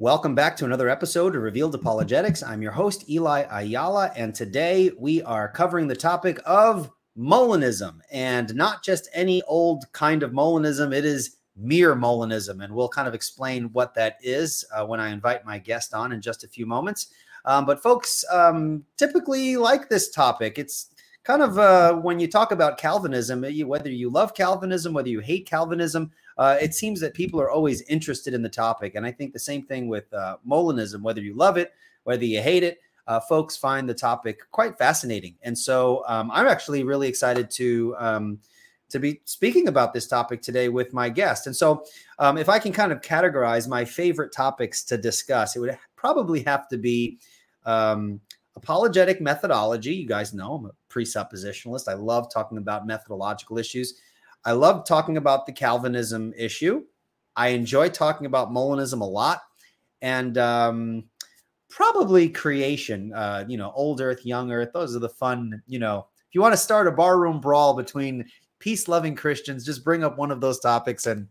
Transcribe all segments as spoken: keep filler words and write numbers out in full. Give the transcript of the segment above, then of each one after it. Welcome back to another episode of Revealed Apologetics. I'm your host, Eli Ayala, and today we are covering the topic of Molinism, and not just any old kind of Molinism. It is mere Molinism, and we'll kind of explain what that is uh, when I invite my guest on in just a few moments. Um, but folks um, typically like this topic. It's kind of uh, when you talk about Calvinism, whether you love Calvinism, whether you hate Calvinism, uh, it seems that people are always interested in the topic. And I think the same thing with uh, Molinism, whether you love it, whether you hate it, uh, folks find the topic quite fascinating. And so um, I'm actually really excited to um, to be speaking about this topic today with my guest. And so um, if I can kind of categorize my favorite topics to discuss, it would probably have to be um, apologetic methodology. You guys know I'm a presuppositionalist. I love talking about methodological issues. I love talking about the Calvinism issue. I enjoy talking about Molinism a lot. And um, probably creation, uh, you know, old earth, young earth. Those are the fun, you know, if you want to start a barroom brawl between peace-loving Christians, just bring up one of those topics and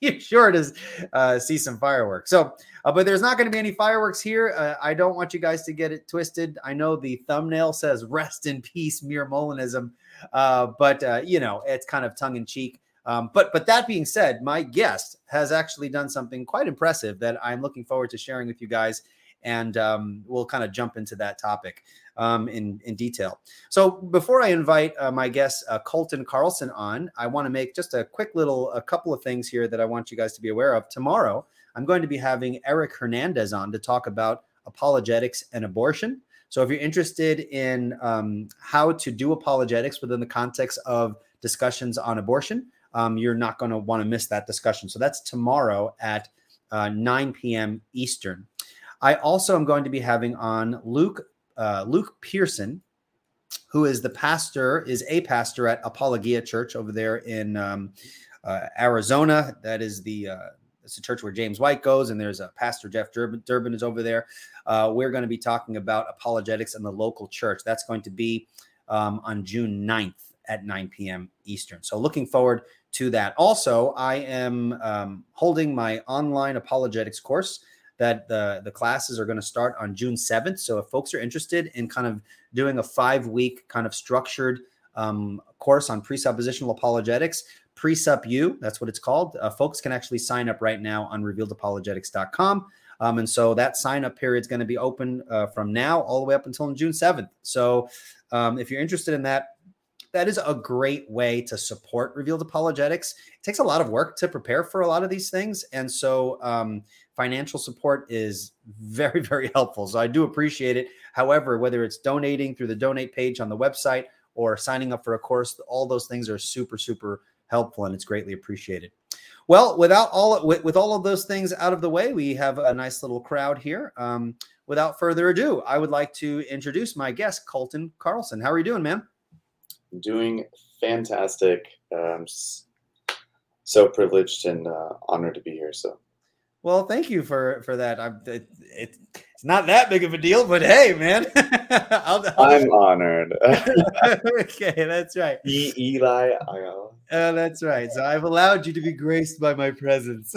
you're sure to uh, see some fireworks. So, uh, but there's not going to be any fireworks here. Uh, I don't want you guys to get it twisted. I know the thumbnail says rest in peace, mere Molinism, uh, but, uh, you know, it's kind of tongue-in-cheek. Um, but, but that being said, my guest has actually done something quite impressive that I'm looking forward to sharing with you guys. And um, we'll kind of jump into that topic um, in, in detail. So before I invite uh, my guest, uh, Colton Carlson on, I want to make just a quick little, a couple of things here that I want you guys to be aware of. Tomorrow, I'm going to be having Eric Hernandez on to talk about apologetics and abortion. So if you're interested in um, how to do apologetics within the context of discussions on abortion, um, you're not going to want to miss that discussion. So that's tomorrow at uh, nine p.m. Eastern. I also am going to be having on Luke uh, Luke Pearson, who is the pastor, is a pastor at Apologia Church over there in um, uh, Arizona. That is the uh, it's a church where James White goes, and there's a pastor, Jeff Durbin, Durbin is over there. Uh, we're going to be talking about apologetics in the local church. That's going to be um, on June ninth at nine p.m. Eastern. So looking forward to that. Also, I am um, holding my online apologetics course that the, the classes are going to start on June seventh. So if folks are interested in kind of doing a five-week kind of structured um, course on presuppositional apologetics, PreSupU, that's what it's called. Uh, folks can actually sign up right now on revealed apologetics dot com. Um, and so that sign-up period is going to be open uh, from now all the way up until June seventh. So um, if you're interested in that, that is a great way to support Revealed Apologetics. It takes a lot of work to prepare for a lot of these things. And so um, financial support is very, very helpful. So I do appreciate it. However, whether it's donating through the donate page on the website or signing up for a course, all those things are super, super helpful, and it's greatly appreciated. Well, without all with, with all of those things out of the way, we have a nice little crowd here. Um, without further ado, I would like to introduce my guest, Colton Carlson. How are you doing, man? Doing fantastic. Um, so privileged and uh, honored to be here. So, well, thank you for for that. I'm, it, it, it's not that big of a deal, but hey, man, I'll, I'll I'm just... honored. Okay, that's right. E- Eli, Ayala. Uh, that's right. So I've allowed you to be graced by my presence.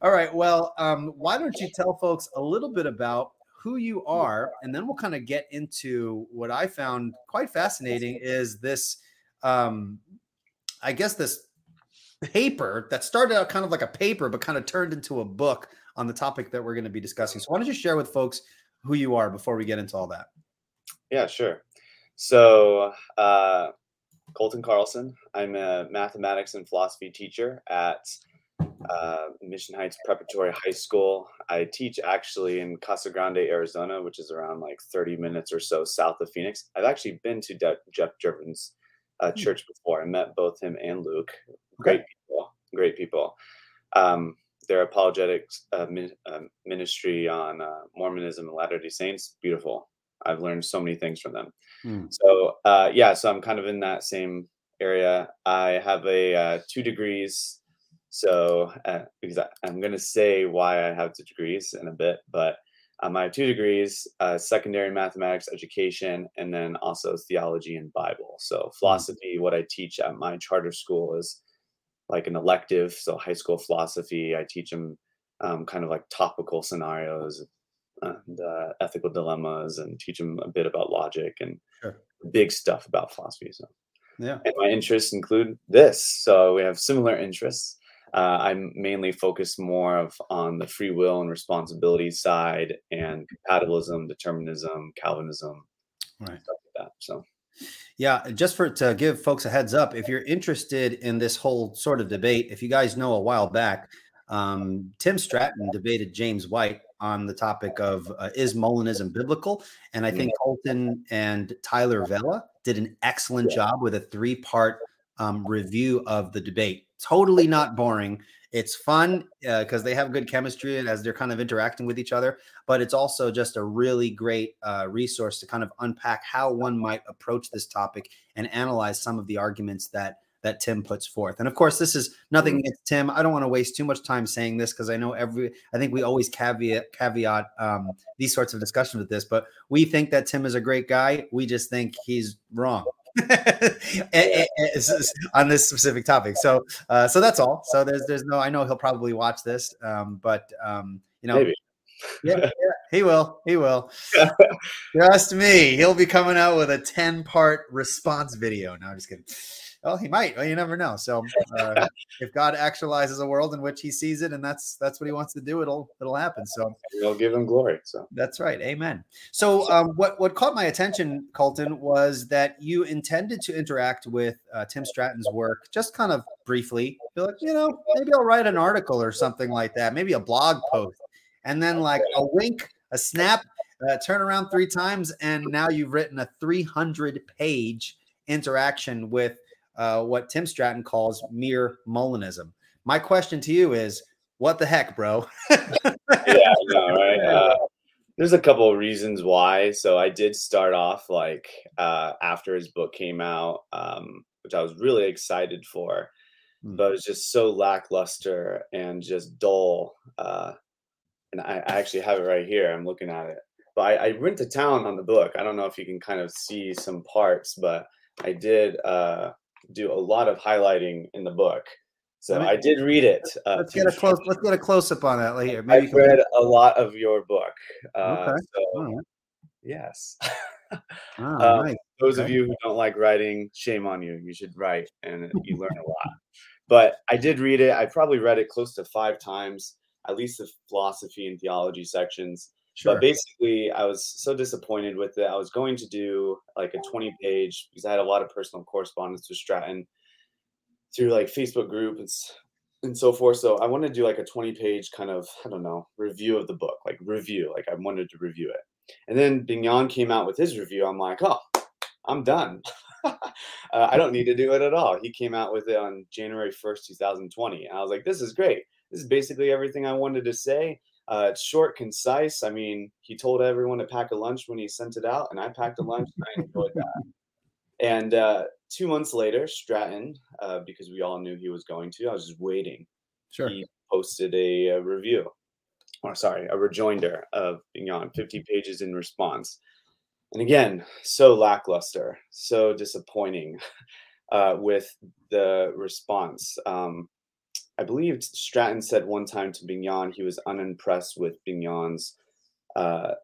All right. Well, um, why don't you tell folks a little bit about who you are, and then we'll kind of get into what I found quite fascinating is this, um, I guess this paper that started out kind of like a paper, but kind of turned into a book on the topic that we're going to be discussing. So why don't you share with folks who you are before we get into all that? Yeah, sure. So uh, Colton Carlson, I'm a mathematics and philosophy teacher at Uh, Mission Heights Preparatory High School. I teach actually in Casa Grande, Arizona, which is around like thirty minutes or so south of Phoenix. I've actually been to De- Jeff Durbin's uh, church before. I met both him and Luke. Great okay. people, great people. Um, their apologetics uh, min- uh, ministry on uh, Mormonism and Latter-day Saints, beautiful. I've learned so many things from them. Mm. So uh, yeah, so I'm kind of in that same area. I have a uh, two degrees. So uh, because I, I'm going to say why I have two degrees in a bit, but um, I have two degrees, uh, secondary mathematics education, and then also theology and Bible. So philosophy, what I teach at my charter school is like an elective. So high school philosophy, I teach them um, kind of like topical scenarios and uh, ethical dilemmas, and teach them a bit about logic and sure. big stuff about philosophy. So, yeah. And my interests include this. So we have similar interests. Uh, I'm mainly focused more of on the free will and responsibility side, and compatibilism, determinism, Calvinism, right. stuff like that. So, yeah, just for to give folks a heads up, if you're interested in this whole sort of debate, if you guys know a while back, um, Tim Stratton debated James White on the topic of uh, is Molinism biblical? And I think Colton and Tyler Vela did an excellent job with a three-part um, review of the debate. Totally not boring. It's fun because uh, they have good chemistry and as they're kind of interacting with each other, but it's also just a really great uh, resource to kind of unpack how one might approach this topic and analyze some of the arguments that that Tim puts forth. And of course, this is nothing against Tim. I don't want to waste too much time saying this because I know every, I think we always caveat, caveat um, these sorts of discussions with this, but we think that Tim is a great guy. We just think he's wrong. on this specific topic. So, uh, so that's all. So there's, there's no, I know he'll probably watch this, um, but um, you know, Maybe. yeah, yeah, he will, he will. Trust me, he'll be coming out with a ten part response video. No, I'm just kidding. Well, he might, well, you never know. So uh, if God actualizes a world in which he sees it, and that's, that's what he wants to do, it'll, it'll happen. So we'll give him glory. So that's right. Amen. So um, what, what caught my attention, Colton, was that you intended to interact with uh, Tim Stratton's work, just kind of briefly. You're like, you know, maybe I'll write an article or something like that. Maybe a blog post, and then like a wink, a snap, uh, turn around three times. And now you've written a three hundred page interaction with, Uh, what Tim Stratton calls mere Molinism. My question to you is, what the heck, bro? yeah, I know, right? Uh, there's a couple of reasons why. So I did start off like uh, after his book came out, um, which I was really excited for, mm. but it was just so lackluster and just dull. Uh, and I, I actually have it right here. I'm looking at it. But I, I went to town on the book. I don't know if you can kind of see some parts, but I did... Uh, do a lot of highlighting in the book. So I, mean, I did read it. Uh, let's get a close let's get a close up on that later. Maybe I read a lot of your book. Uh okay. so, right. yes. Oh, um, right. Those okay. of you who don't like writing, shame on you. You should write and you learn a lot. But I did read it. I probably read it close to five times, at least the philosophy and theology sections. Sure. But basically, I was so disappointed with it. I was going to do like a twenty page because I had a lot of personal correspondence with Stratton through like Facebook groups and so forth. So I wanted to do like a twenty page kind of, I don't know, review of the book, like review, like I wanted to review it. And then Bignon came out with his review. I'm like, oh, I'm done. uh, I don't need to do it at all. He came out with it on January first, two thousand twenty. And I was like, this is great. This is basically everything I wanted to say. Uh, it's short, concise. I mean, he told everyone to pack a lunch when he sent it out, and I packed a lunch, and I enjoyed that. And uh, two months later, Stratton, uh, because we all knew he was going to, I was just waiting. Sure. He posted a, a review, or sorry, a rejoinder of Bignon, fifty pages in response. And again, so lackluster, so disappointing uh, with the response. Um, I believe Stratton said one time to Bignon he was unimpressed with Bignon's uh,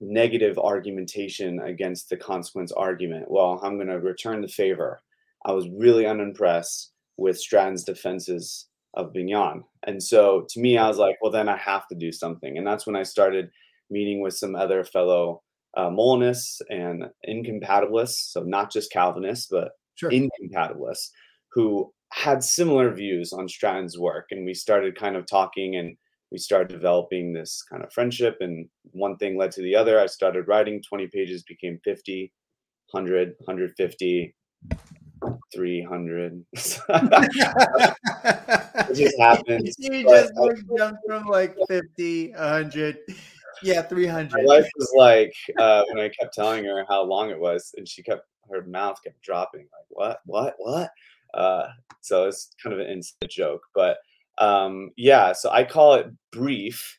negative argumentation against the consequence argument. Well, I'm going to return the favor. I was really unimpressed with Stratton's defenses of Bignon. And so to me, I was like, well, then I have to do something. And that's when I started meeting with some other fellow uh, Molinists and incompatibilists. So not just Calvinists, but sure. incompatibilists who had similar views on Stratton's work. And we started kind of talking and we started developing this kind of friendship, and one thing led to the other. I started writing twenty pages, became fifty, one hundred, one fifty, three hundred. It just happened. You just jumped from like fifty, one hundred. Yeah, three hundred. My life was like, uh, when I kept telling her how long it was and she kept, her mouth kept dropping. Like, what, what, what? Uh, so it's kind of an inside joke, but, um, yeah, so I call it brief.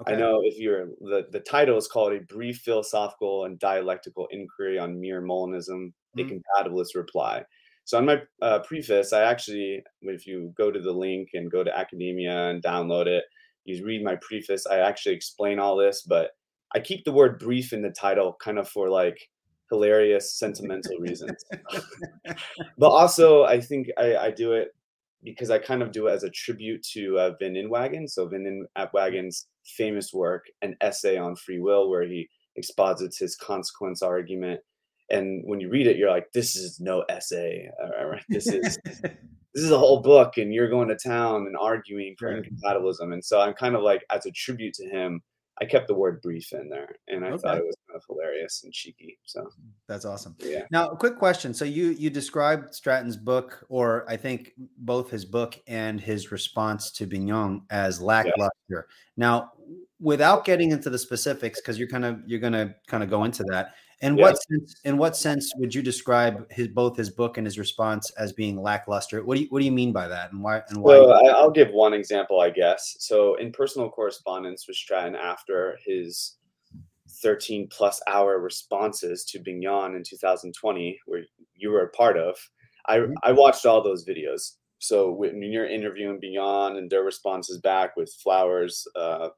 Okay. I know if you're the, the title is called A Brief Philosophical and Dialectical Inquiry on Mere Molinism, mm-hmm. A Compatibilist Reply. So on my uh, preface, I actually, if you go to the link and go to Academia and download it, you read my preface, I actually explain all this, but I keep the word brief in the title kind of for like hilarious, sentimental reasons. But also I think I, I do it because I kind of do it as a tribute to uh, Van Inwagen. So Van Inwagen's famous work, An Essay on Free Will, where he exposits his consequence argument. And when you read it, you're like, this is no essay. All right, this is this is a whole book, and you're going to town and arguing for right. incompatibilism. And so I'm kind of like, as a tribute to him, I kept the word brief in there, and I okay. thought it was kind of hilarious and cheeky. So that's awesome. Yeah. Now, quick question. So you, you described Stratton's book, or I think both his book and his response to Bignon, as lackluster. Yeah. Now, without getting into the specifics, because you're kind of, you're going to kind of go into that. In yeah. what sense, in what sense would you describe his, both his book and his response as being lackluster? What do you, what do you mean by that? And why, and why? Well, I'll give one example, I guess. So in personal correspondence with Stratton after his thirteen plus hour responses to Bignon in two thousand twenty, where you were a part of, I, mm-hmm. I watched all those videos. So when you're interviewing Bignon and their responses back with Flowers, uh,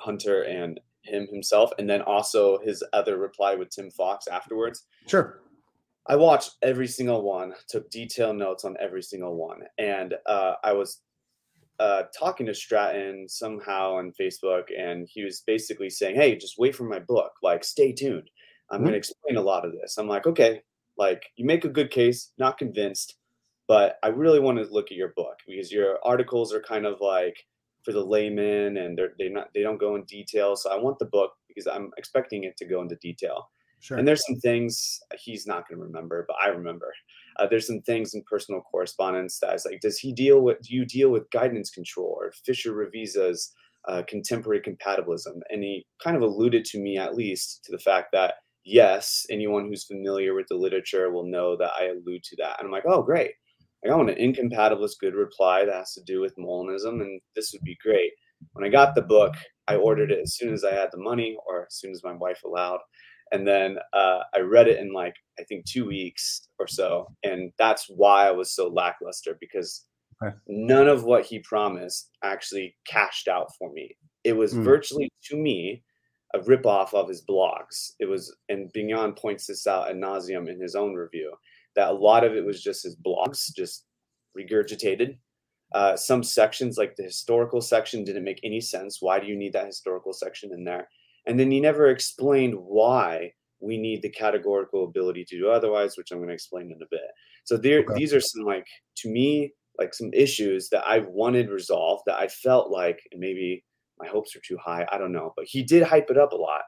Hunter, and him himself, and then also his other reply with Tim Fox afterwards. Sure. I watched every single one, took detailed notes on every single one. And uh, I was uh, talking to Stratton somehow on Facebook, and he was basically saying, hey, just wait for my book. Like, stay tuned. I'm mm-hmm. going to explain a lot of this. I'm like, okay, like you make a good case, not convinced, but I really want to look at your book, because your articles are kind of like for the layman, and they're, they're not, they don't go in detail. So I want the book because I'm expecting it to go into detail. Sure. And there's some things he's not going to remember, but I remember. Uh, there's some things in personal correspondence that I was like, does he deal with, do you deal with guidance control or Fisher Revisa's uh, contemporary compatibilism? And he kind of alluded to me, at least, to the fact that, yes, anyone who's familiar with the literature will know that I allude to that. And I'm like, oh, great. Like, I want an incompatibilist good reply that has to do with Molinism, and this would be great. When I got the book, I ordered it as soon as I had the money, or as soon as my wife allowed. And then uh, I read it in like, I think two weeks or so. And that's why I was so lackluster, because okay. none of what he promised actually cashed out for me. It was mm. virtually, to me, a ripoff of his blogs. It was, and Bignon points this out ad nauseum in his own review, that a lot of it was just his blogs, just regurgitated. Uh, some sections, like the historical section, didn't make any sense. Why do you need that historical section in there? And then he never explained why we need the categorical ability to do otherwise, which I'm going to explain in a bit. So there, okay. these are some, like, to me, like some issues that I wanted resolved, that I felt like, and maybe my hopes are too high, I don't know, but he did hype it up a lot.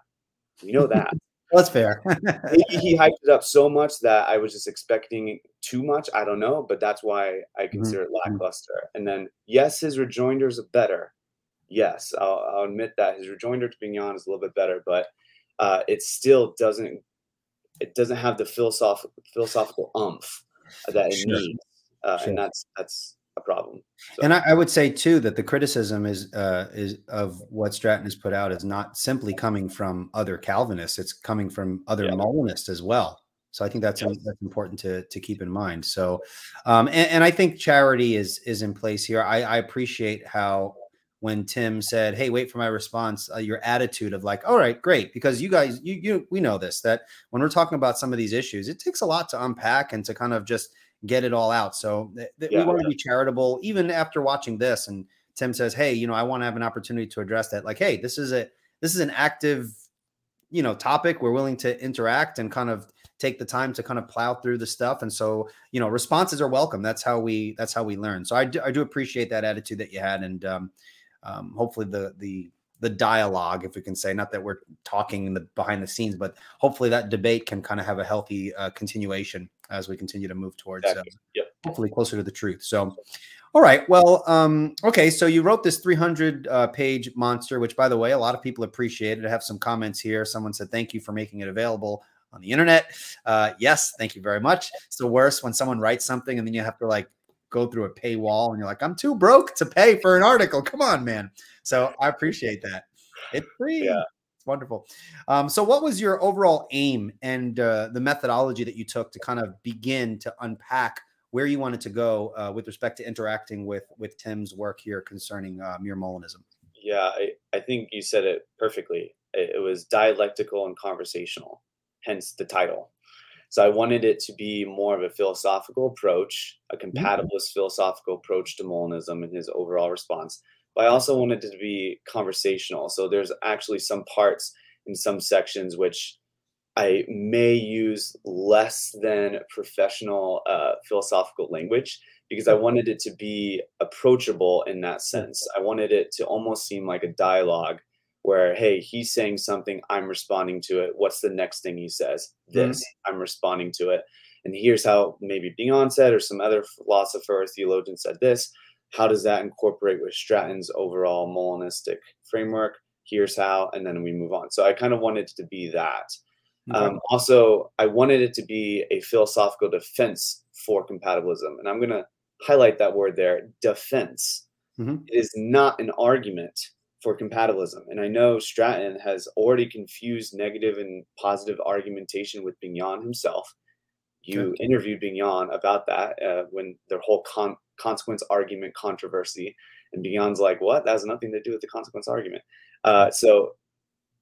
We know that. Well, that's fair. Maybe he hyped it up so much that I was just expecting too much. I don't know, but that's why I consider it mm-hmm. lackluster. And then, yes, his rejoinders are better. Yes, I'll, I'll admit that his rejoinder to Bignon is a little bit better, but uh, it still doesn't. It doesn't have the philosoph- philosophical umph that it sure. needs, uh, sure. and that's that's a problem. So. And I, I would say too that the criticism is uh, is of what Stratton has put out is not simply coming from other Calvinists; it's coming from other yeah. Molinists as well. So I think that's, yeah. that's important to to keep in mind. So, um, and, and I think charity is is in place here. I, I appreciate how when Tim said, "Hey, wait for my response," uh, your attitude of like, "All right, great," because you guys, you you we know this, that when we're talking about some of these issues, it takes a lot to unpack and to kind of just get it all out. So th- th- yeah, we want to yeah. be charitable, even after watching this. And Tim says, hey, you know, I want to have an opportunity to address that. Like, hey, this is a, this is an active, you know, topic. We're willing to interact and kind of take the time to kind of plow through the stuff. And so, you know, responses are welcome. That's how we, that's how we learn. So I do, I do appreciate that attitude that you had. And um, um, hopefully the, the, the dialogue, if we can say, not that we're talking in the behind the scenes, but hopefully that debate can kind of have a healthy uh, continuation as we continue to move towards exactly. uh, yep. hopefully closer to the truth. So, all right. Well, um, okay. So you wrote this three hundred uh, page monster, which, by the way, a lot of people appreciated. I have some comments here. Someone said, thank you for making it available on the internet. Uh, yes. Thank you very much. It's the worst when someone writes something and then you have to like go through a paywall and you're like, I'm too broke to pay for an article. Come on, man. So I appreciate that. It's free. Yeah. It's wonderful. Um, so what was your overall aim and uh, the methodology that you took to kind of begin to unpack where you wanted to go uh, with respect to interacting with with Tim's work here concerning uh, mere Molinism. Yeah, I, I think you said it perfectly. It, it was dialectical and conversational, hence the title. So I wanted it to be more of a philosophical approach, a compatibilist philosophical approach to Molinism and his overall response. But I also wanted it to be conversational. So there's actually some parts in some sections which I may use less than professional uh, philosophical language, because I wanted it to be approachable in that sense. I wanted it to almost seem like a dialogue where, hey, he's saying something, I'm responding to it. What's the next thing he says? This, I'm responding to it. And here's how maybe Bignon said, or some other philosopher or theologian said this. How does that incorporate with Stratton's overall Molinistic framework? Here's how, and then we move on. So I kind of wanted it to be that. Um, also, I wanted it to be a philosophical defense for compatibilism. And I'm going to highlight that word there, defense. Mm-hmm. It is not an argument for compatibilism. And I know Stratton has already confused negative and positive argumentation with Bignon himself. You okay. interviewed Bignon about that uh, when their whole con- consequence argument controversy. And Bignon's like, what? That has nothing to do with the consequence argument. Uh, so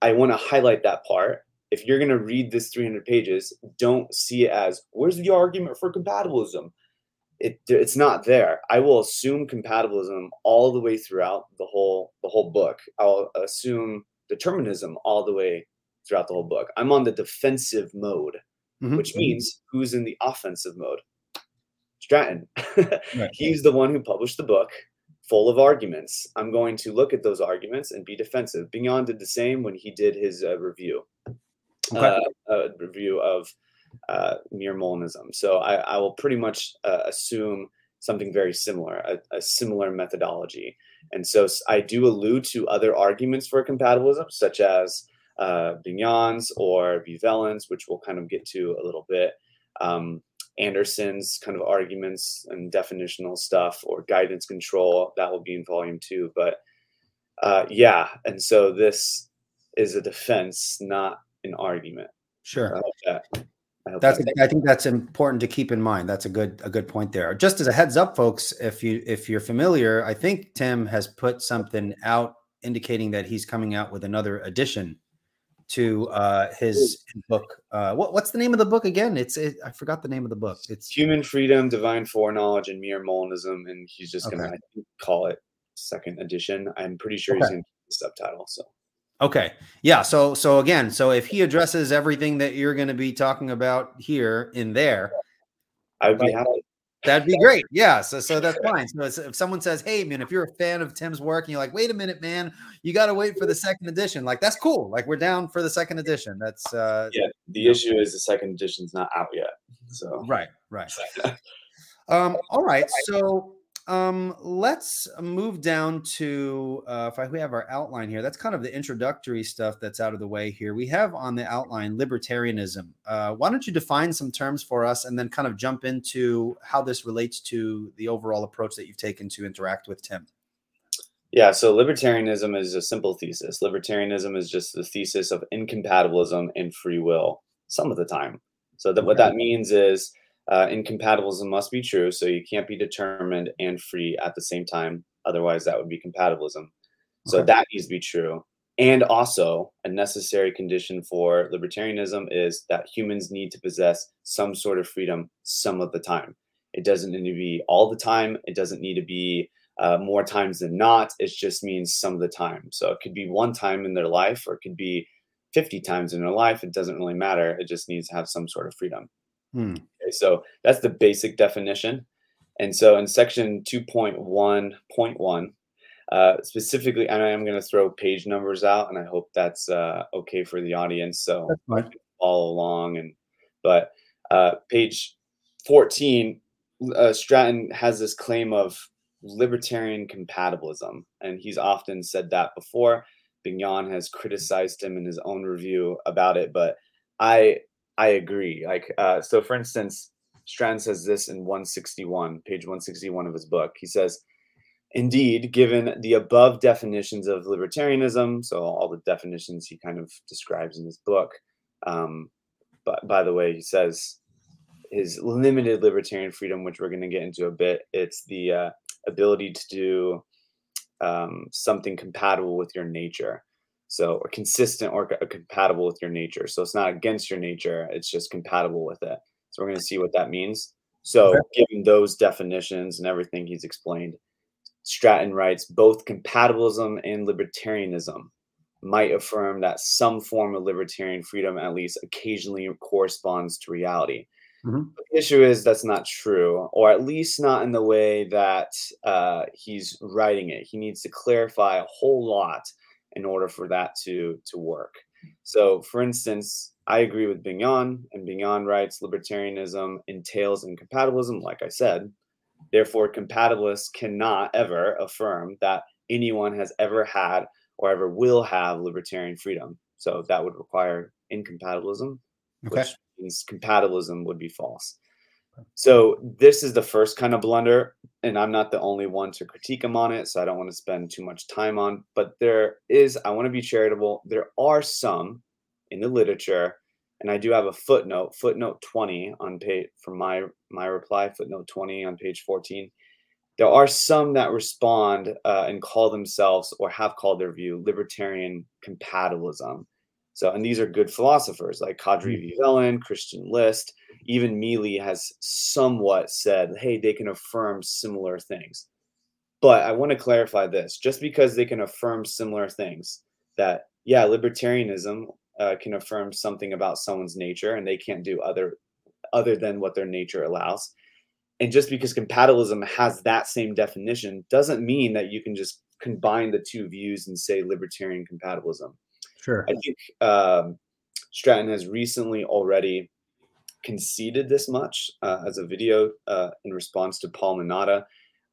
I want to highlight that part. If you're going to read this three hundred pages, don't see it as, where's the argument for compatibilism? It, it's not there. I will assume compatibilism all the way throughout the whole the whole book. I'll assume determinism all the way throughout the whole book. I'm on the defensive mode, mm-hmm. which means who's in the offensive mode? Stratton. Right. He's the one who published the book full of arguments. I'm going to look at those arguments and be defensive. Bignon did the same when he did his uh, review. Okay. Uh, a review of uh, mere Molinism. So I, I will pretty much uh, assume something very similar, a, a similar methodology. And so I do allude to other arguments for compatibilism, such as uh, Bignon's or Vivellin's, which we'll kind of get to a little bit. Um, Anderson's kind of arguments and definitional stuff, or guidance control, that will be in volume two. But uh, yeah, and so this is a defense, not an argument. Sure. I that. I that's that. I think that's important to keep in mind. That's a good a good point there. Just as a heads up, folks, if you if you're familiar, I think Tim has put something out indicating that he's coming out with another edition to uh, his book. Uh, what what's the name of the book again? It's it, I forgot the name of the book. It's Human Freedom, Divine Foreknowledge, and Mere Molinism, and he's just going to okay. call it second edition. I'm pretty sure okay. he's going to keep the subtitle. So. Okay. Yeah. So, so again, so if he addresses everything that you're going to be talking about here in there, I would be happy. That'd be great. Yeah. So, so that's fine. So it's, if someone says, hey man, if you're a fan of Tim's work and you're like, wait a minute, man, you got to wait for the second edition. Like, that's cool. Like, we're down for the second edition. That's uh yeah. The issue is the second edition's not out yet. So, right. Right. um, all right. So, Um, let's move down to, uh, if I, we have our outline here, that's kind of the introductory stuff that's out of the way here. We have on the outline libertarianism. Uh, why don't you define some terms for us and then kind of jump into how this relates to the overall approach that you've taken to interact with Tim? Yeah. So libertarianism is a simple thesis. Libertarianism is just the thesis of incompatibilism and free will some of the time. So that okay. what that means is Uh, incompatibilism must be true, so you can't be determined and free at the same time. Otherwise, that would be compatibilism. So okay. that needs to be true. And also, a necessary condition for libertarianism is that humans need to possess some sort of freedom some of the time. It doesn't need to be all the time. It doesn't need to be uh, more times than not. It just means some of the time. So it could be one time in their life, or it could be fifty times in their life. It doesn't really matter. It just needs to have some sort of freedom. Hmm. So that's the basic definition. And so in section two point one point one, uh, specifically, and I am going to throw page numbers out, and I hope that's uh, okay for the audience. So follow along. And but uh, page fourteen, uh, Stratton has this claim of libertarian compatibilism, and he's often said that before. Bignon has criticized him in his own review about it, but I. I agree. Like, uh, so for instance, Stratton says this in one sixty-one, page one sixty-one of his book. He says, indeed, given the above definitions of libertarianism, so all the definitions he kind of describes in his book. Um, but by the way, he says his limited libertarian freedom, which we're going to get into a bit. It's the uh, ability to do um, something compatible with your nature. So, or consistent or co- compatible with your nature. So it's not against your nature. It's just compatible with it. So we're going to see what that means. So given those definitions and everything he's explained, Stratton writes, both compatibilism and libertarianism might affirm that some form of libertarian freedom at least occasionally corresponds to reality. Mm-hmm. The issue is that's not true, or at least not in the way that uh, he's writing it. He needs to clarify a whole lot in order for that to, to work. So, for instance, I agree with Bignon, and Bignon writes, libertarianism entails incompatibilism, like I said. Therefore, compatibilists cannot ever affirm that anyone has ever had or ever will have libertarian freedom. So that would require incompatibilism, okay, which means compatibilism would be false. So this is the first kind of blunder, and I'm not the only one to critique him on it, so I don't want to spend too much time on. But there is, I want to be charitable, there are some in the literature, and I do have a footnote, footnote twenty on page, from my, my reply, footnote twenty on page fourteen. There are some that respond uh, and call themselves or have called their view libertarian compatibilism. So, and these are good philosophers like Kadri V. Velen, Christian List, even Mealy has somewhat said, hey, they can affirm similar things. But I want to clarify this, just because they can affirm similar things, that, yeah, libertarianism uh, can affirm something about someone's nature and they can't do other other than what their nature allows. And just because compatibilism has that same definition doesn't mean that you can just combine the two views and say libertarian compatibilism. Sure. I think um, Stratton has recently already conceded this much uh, as a video uh, in response to Paul Manata,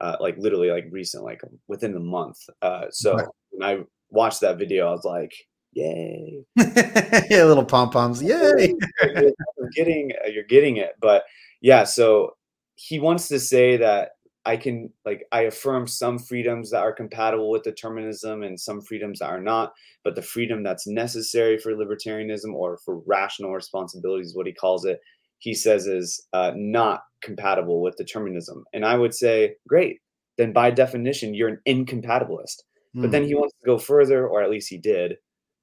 uh, like literally like recent, like within the month. Uh, so right. When I watched that video, I was like, yay. Yeah, little pom-poms. Yay. You're getting, you're getting it. But yeah, so he wants to say that I can, like, I affirm some freedoms that are compatible with determinism and some freedoms that are not, but the freedom that's necessary for libertarianism or for rational responsibility is what he calls it, he says is uh, not compatible with determinism. And I would say, great, then by definition, you're an incompatibilist. Mm. But then he wants to go further, or at least he did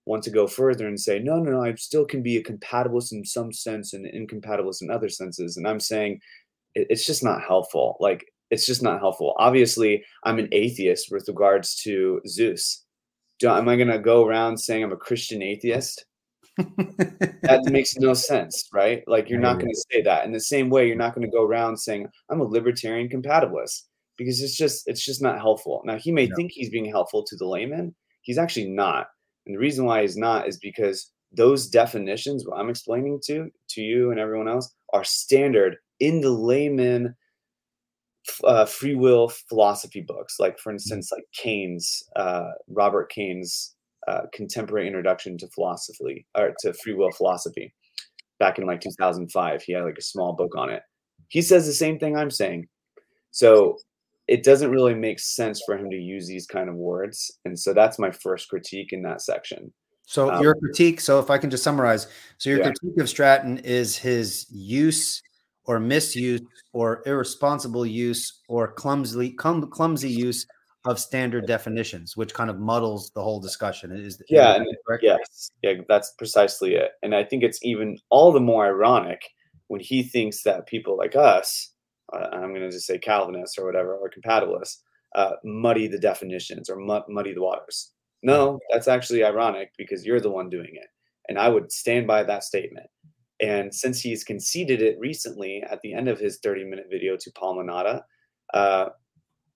want to go further and say, no, no, no, I still can be a compatibilist in some sense and an incompatibilist in other senses. And I'm saying, it's just not helpful. Like, it's just not helpful. Obviously, I'm an atheist with regards to Zeus. Do, am I going to go around saying I'm a Christian atheist? That makes no sense, right? Like, you're not going to say that. In the same way, you're not going to go around saying I'm a libertarian compatibilist, because it's just it's just not helpful. Now, he may no. think he's being helpful to the layman. He's actually not. And the reason why he's not is because those definitions, what I'm explaining to, to you and everyone else, are standard in the layman uh, free will philosophy books, like, for instance, like Keynes, uh, Robert Keynes' uh, Contemporary Introduction to Philosophy or to Free Will Philosophy back in like two thousand five. He had like a small book on it. He says the same thing I'm saying. So it doesn't really make sense for him to use these kind of words. And so that's my first critique in that section. So um, your critique, so if I can just summarize, so your yeah. critique of Stratton is his use or misuse or irresponsible use or clumsy clum, clumsy use of standard definitions, which kind of muddles the whole discussion. Is yeah, is that correct? Yes, yeah, that's precisely it. And I think it's even all the more ironic when he thinks that people like us, uh, I'm going to just say Calvinists or whatever, or compatibilists, uh, muddy the definitions or mud- muddy the waters. No, that's actually ironic because you're the one doing it. And I would stand by that statement. And since he's conceded it recently at the end of his thirty-minute video to Paul Manata, uh,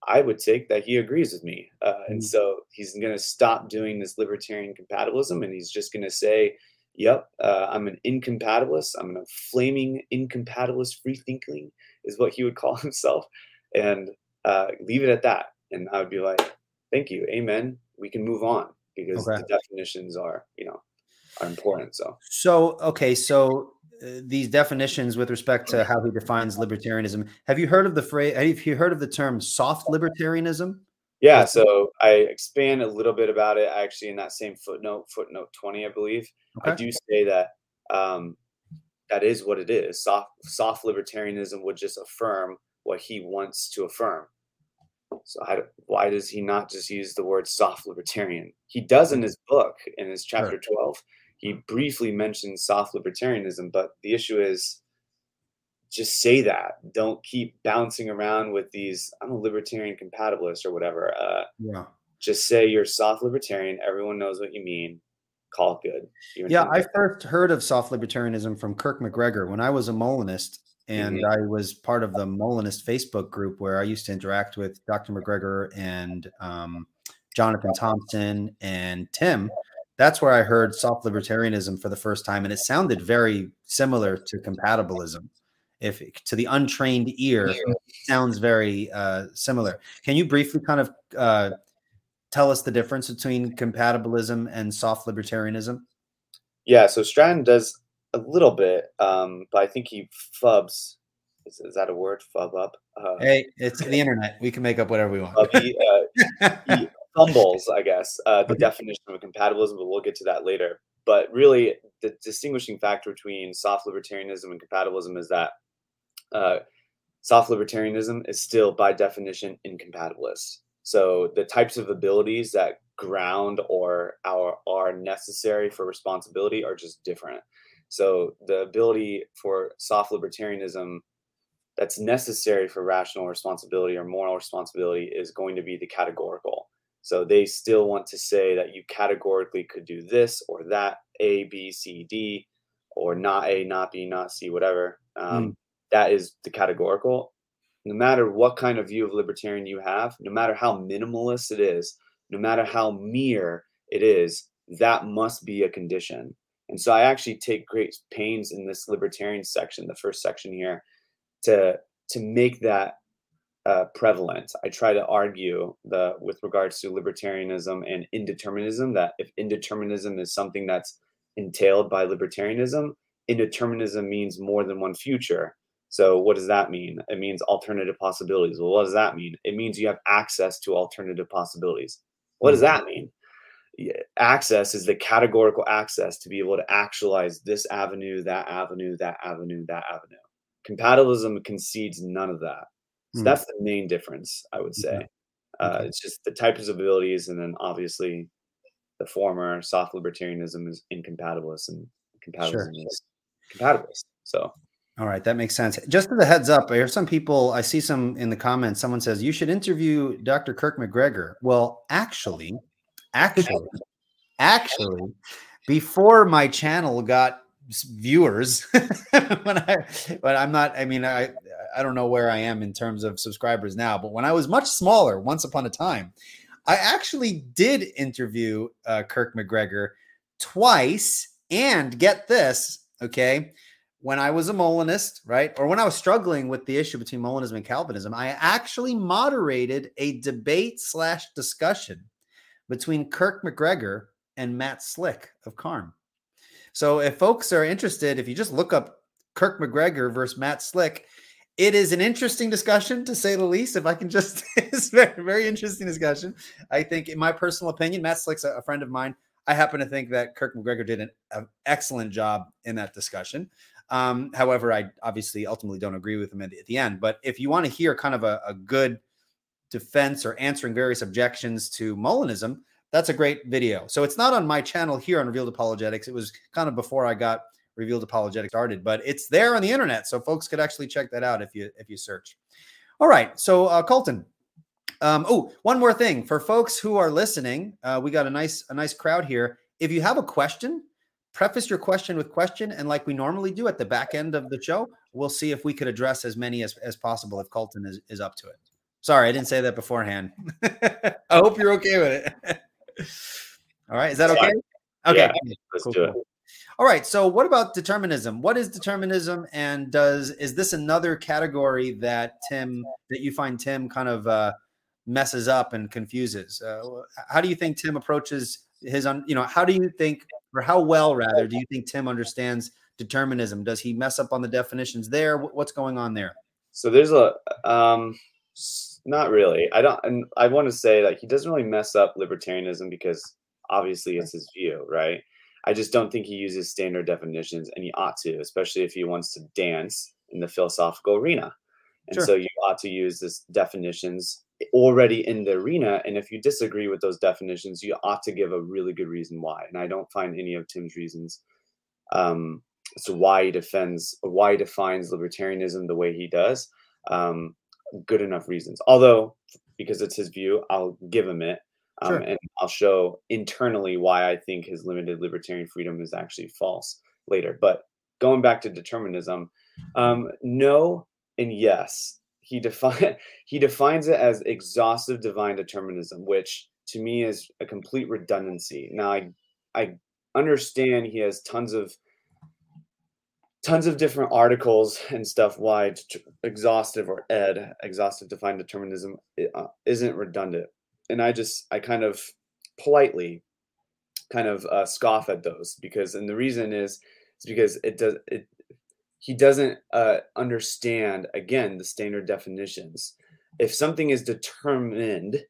I would take that he agrees with me. Uh, mm-hmm. And so he's going to stop doing this libertarian compatibilism, and he's just going to say, yep, uh, I'm an incompatibilist. I'm a flaming incompatibilist, free thinking is what he would call himself, and uh, leave it at that. And I would be like, thank you. Amen. We can move on because okay. the definitions are, you know, are important. So, so okay. So uh, these definitions with respect to how he defines libertarianism. Have you heard of the phrase? Have you heard of the term soft libertarianism? Yeah. So I expand a little bit about it. Actually, in that same footnote, footnote twenty, I believe, okay. I do say that um, that is what it is. Soft, soft libertarianism would just affirm what he wants to affirm. So I, why does he not just use the word soft libertarian? He does in his book, in his chapter sure. twelve, he briefly mentions soft libertarianism, but the issue is just say that. Don't keep bouncing around with these, I'm a libertarian compatibilist or whatever. Uh, yeah. Just say you're soft libertarian. Everyone knows what you mean. Call it good. Yeah, I first heard of soft libertarianism from Kirk McGregor when I was a Molinist. And mm-hmm. I was part of the Molinist Facebook group where I used to interact with Doctor McGregor and um, Jonathan Thompson and Tim. That's where I heard soft libertarianism for the first time. And it sounded very similar to compatibilism. If to the untrained ear, it sounds very uh, similar. Can you briefly kind of uh, tell us the difference between compatibilism and soft libertarianism? Yeah, so Stratton does a little bit, um, but I think he fubs. Is, is that a word? Fub up? Uh, hey, it's the internet. We can make up whatever we want. He, uh, he fumbles, I guess, uh, the okay. definition of compatibilism, but we'll get to that later. But really, the distinguishing factor between soft libertarianism and compatibilism is that uh, soft libertarianism is still, by definition, incompatibilist. So the types of abilities that ground or are, are necessary for responsibility are just different. So the ability for soft libertarianism that's necessary for rational responsibility or moral responsibility is going to be the categorical. So they still want to say that you categorically could do this or that, A, B, C, D, or not A, not B, not C, whatever. Um, mm. That is the categorical. No matter what kind of view of libertarian you have, no matter how minimalist it is, no matter how mere it is, that must be a condition. And so I actually take great pains in this libertarian section, the first section here, to to make that uh, prevalent. I try to argue the with regards to libertarianism and indeterminism, that if indeterminism is something that's entailed by libertarianism, indeterminism means more than one future. So what does that mean? It means alternative possibilities. Well, what does that mean? It means you have access to alternative possibilities. What does that mean? Access is the categorical access to be able to actualize this avenue, that avenue, that avenue, that avenue. Compatibilism concedes none of that. So mm. that's the main difference, I would say. Yeah. Uh, okay. It's just the types of abilities, and then obviously the former soft libertarianism is incompatibilist, and compatibilism sure. is compatibilist. So, all right, that makes sense. Just as a heads up, I hear some people. I see some in the comments. Someone says you should interview Doctor Kirk McGregor. Well, actually. Actually, actually, before my channel got viewers, when I, but I'm not. I mean, I, I don't know where I am in terms of subscribers now. But when I was much smaller, once upon a time, I actually did interview uh, Kirk McGregor twice. And get this, okay, when I was a Molinist, right, or when I was struggling with the issue between Molinism and Calvinism, I actually moderated a debate slash discussion between Kirk McGregor and Matt Slick of C A R M. So if folks are interested, if you just look up Kirk McGregor versus Matt Slick, it is an interesting discussion, to say the least. If I can just, it's a very, very interesting discussion. I think, in my personal opinion, Matt Slick's a, a friend of mine. I happen to think that Kirk McGregor did an, an excellent job in that discussion. Um, however, I obviously ultimately don't agree with him at, at the end. But if you want to hear kind of a, a good defense or answering various objections to Molinism, that's a great video. So it's not on my channel here on Revealed Apologetics. It was kind of before I got Revealed Apologetics started, but it's there on the internet. So folks could actually check that out if you if you search. All right. So uh, Colton, um, oh, one more thing for folks who are listening. Uh, we got a nice a nice crowd here. If you have a question, preface your question with question. And like we normally do at the back end of the show, we'll see if we could address as many as, as possible if Colton is, is up to it. Sorry, I didn't say that beforehand. I hope you're okay with it. All right, is that okay? Okay. Yeah, let's cool, do it. Cool. All right, so what about determinism? What is determinism, and does is this another category that Tim that you find Tim kind of uh, messes up and confuses? Uh, how do you think Tim approaches his un, you know, how do you think or how well rather do you think Tim understands determinism? Does he mess up on the definitions there? What's going on there? So there's a um Not really. I don't. And I want to say that he doesn't really mess up libertarianism because obviously it's his view, right? I just don't think he uses standard definitions, and he ought to, especially if he wants to dance in the philosophical arena. And sure. So you ought to use these definitions already in the arena. And if you disagree with those definitions, you ought to give a really good reason why. And I don't find any of Tim's reasons. Um, so why he defends, why he defines libertarianism the way he does, um, good enough reasons. Although, because it's his view, I'll give him it. Sure. Um, and I'll show internally why I think his limited libertarian freedom is actually false later. But going back to determinism, um, no and yes, he defines he defines it as exhaustive divine determinism, which to me is a complete redundancy. Now, I I understand he has tons of tons of different articles and stuff why exhaustive or ed exhaustive divine determinism isn't redundant. And I just, I kind of politely kind of uh, scoff at those because, and the reason is, is because it does, it, he doesn't uh, understand, again, the standard definitions. If something is determined,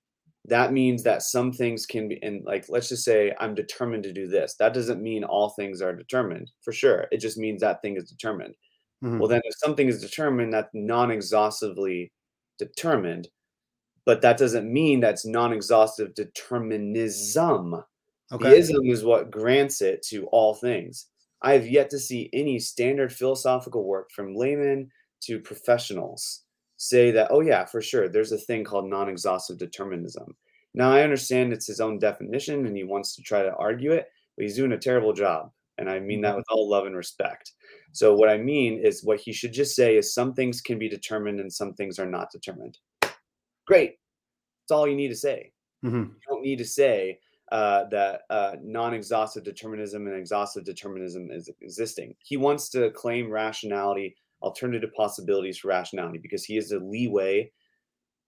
that means that some things can be, and like, let's just say I'm determined to do this. That doesn't mean all things are determined for sure. It just means that thing is determined. Mm-hmm. Well, then if something is determined, that's non-exhaustively determined. But that doesn't mean that's non-exhaustive determinism. Okay. The ism is what grants it to all things. I have yet to see any standard philosophical work from laymen to professionals say that, oh yeah, for sure, there's a thing called non-exhaustive determinism. Now, I understand it's his own definition and he wants to try to argue it, but he's doing a terrible job. And I mean that with all love and respect. So what I mean is what he should just say is some things can be determined and some things are not determined. Great. That's all you need to say. Mm-hmm. You don't need to say uh, that uh, non-exhaustive determinism and exhaustive determinism is existing. He wants to claim rationality, alternative possibilities for rationality, because he is a leeway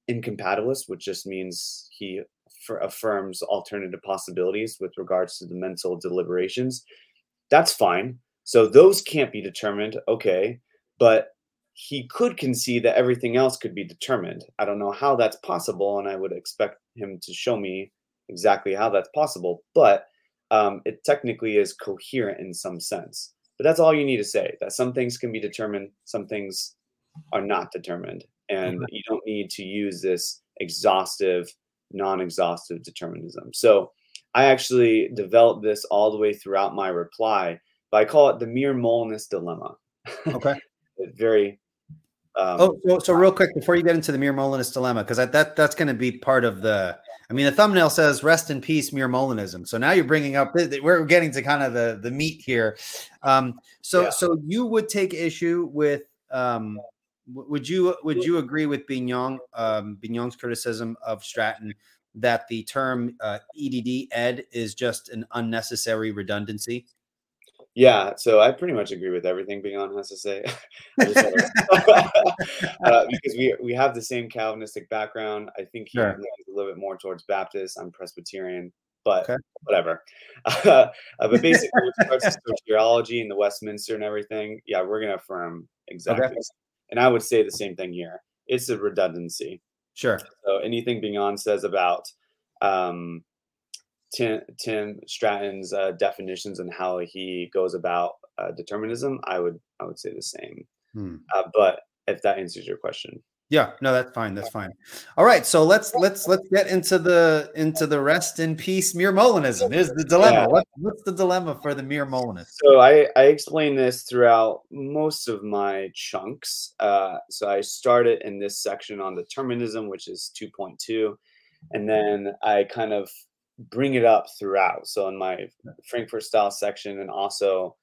incompatibilist, which just means he f- affirms alternative possibilities with regards to the mental deliberations. That's fine. So those can't be determined. Okay. But he could concede that everything else could be determined. I don't know how that's possible, and I would expect him to show me exactly how that's possible, but um, it technically is coherent in some sense. But that's all you need to say, that some things can be determined, some things are not determined, and mm-hmm. you don't need to use this exhaustive, non-exhaustive determinism. So I actually developed this all the way throughout my reply, but I call it the mere Molinist dilemma. Okay. Very... Um, oh, so, so real quick before you get into the mere Molinist dilemma, because that that's going to be part of the. I mean, the thumbnail says "Rest in Peace, Mere Molinism." So now you're bringing up. We're getting to kind of the the meat here. Um, so yeah. so you would take issue with? Um, would you would you agree with Bignon um, Bignon's criticism of Stratton that the term uh, E D D ed is just an unnecessary redundancy? Yeah, so I pretty much agree with everything Bignon has to say, I just had a, uh, because we we have the same Calvinistic background. I think he sure. leans a little bit more towards Baptist. I'm Presbyterian, but okay. whatever. Uh, but basically, with regards to soteriology and the Westminster and everything, yeah, we're gonna affirm exactly. Okay. And I would say the same thing here. It's a redundancy. Sure. So anything Bignon says about. Um, Tim, Tim Stratton's uh, definitions and how he goes about uh, determinism, I would I would say the same. Hmm. Uh, but if that answers your question, yeah, no, that's fine, that's fine. All right, so let's let's let's get into the into the rest in peace mere Molinism. Here's the dilemma. Yeah. What, what's the dilemma for the mere Molinist? So I I explain this throughout most of my chunks. Uh, so I started in this section on determinism, which is two point two, and then I kind of bring it up throughout. So in my Frankfurt style section, and also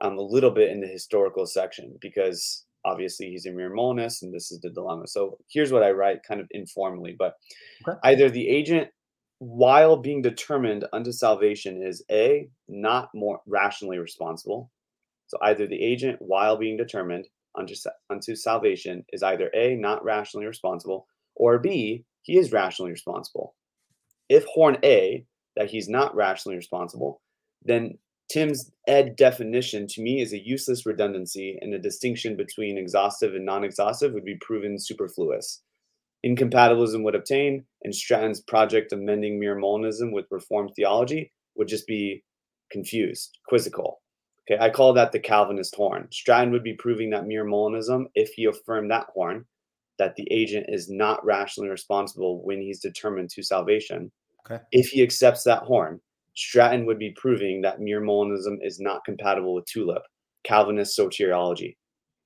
um, a little bit in the historical section, because obviously he's a mere Molinist and this is the dilemma. So here's what I write kind of informally, but okay. Either the agent while being determined unto salvation is A, not more rationally responsible. So either the agent while being determined unto, unto salvation is either A, not rationally responsible, or B, he is rationally responsible. If horn A, that he's not rationally responsible, then Tim's ed definition to me is a useless redundancy, and the distinction between exhaustive and non-exhaustive would be proven superfluous. Incompatibilism would obtain, and Stratton's project amending mere Molinism with reformed theology would just be confused, quizzical. Okay, I call that the Calvinist horn. Stratton would be proving that mere Molinism if he affirmed that horn, that the agent is not rationally responsible when he's determined to salvation. Okay. If he accepts that horn, Stratton would be proving that mere Molinism is not compatible with TULIP, Calvinist soteriology,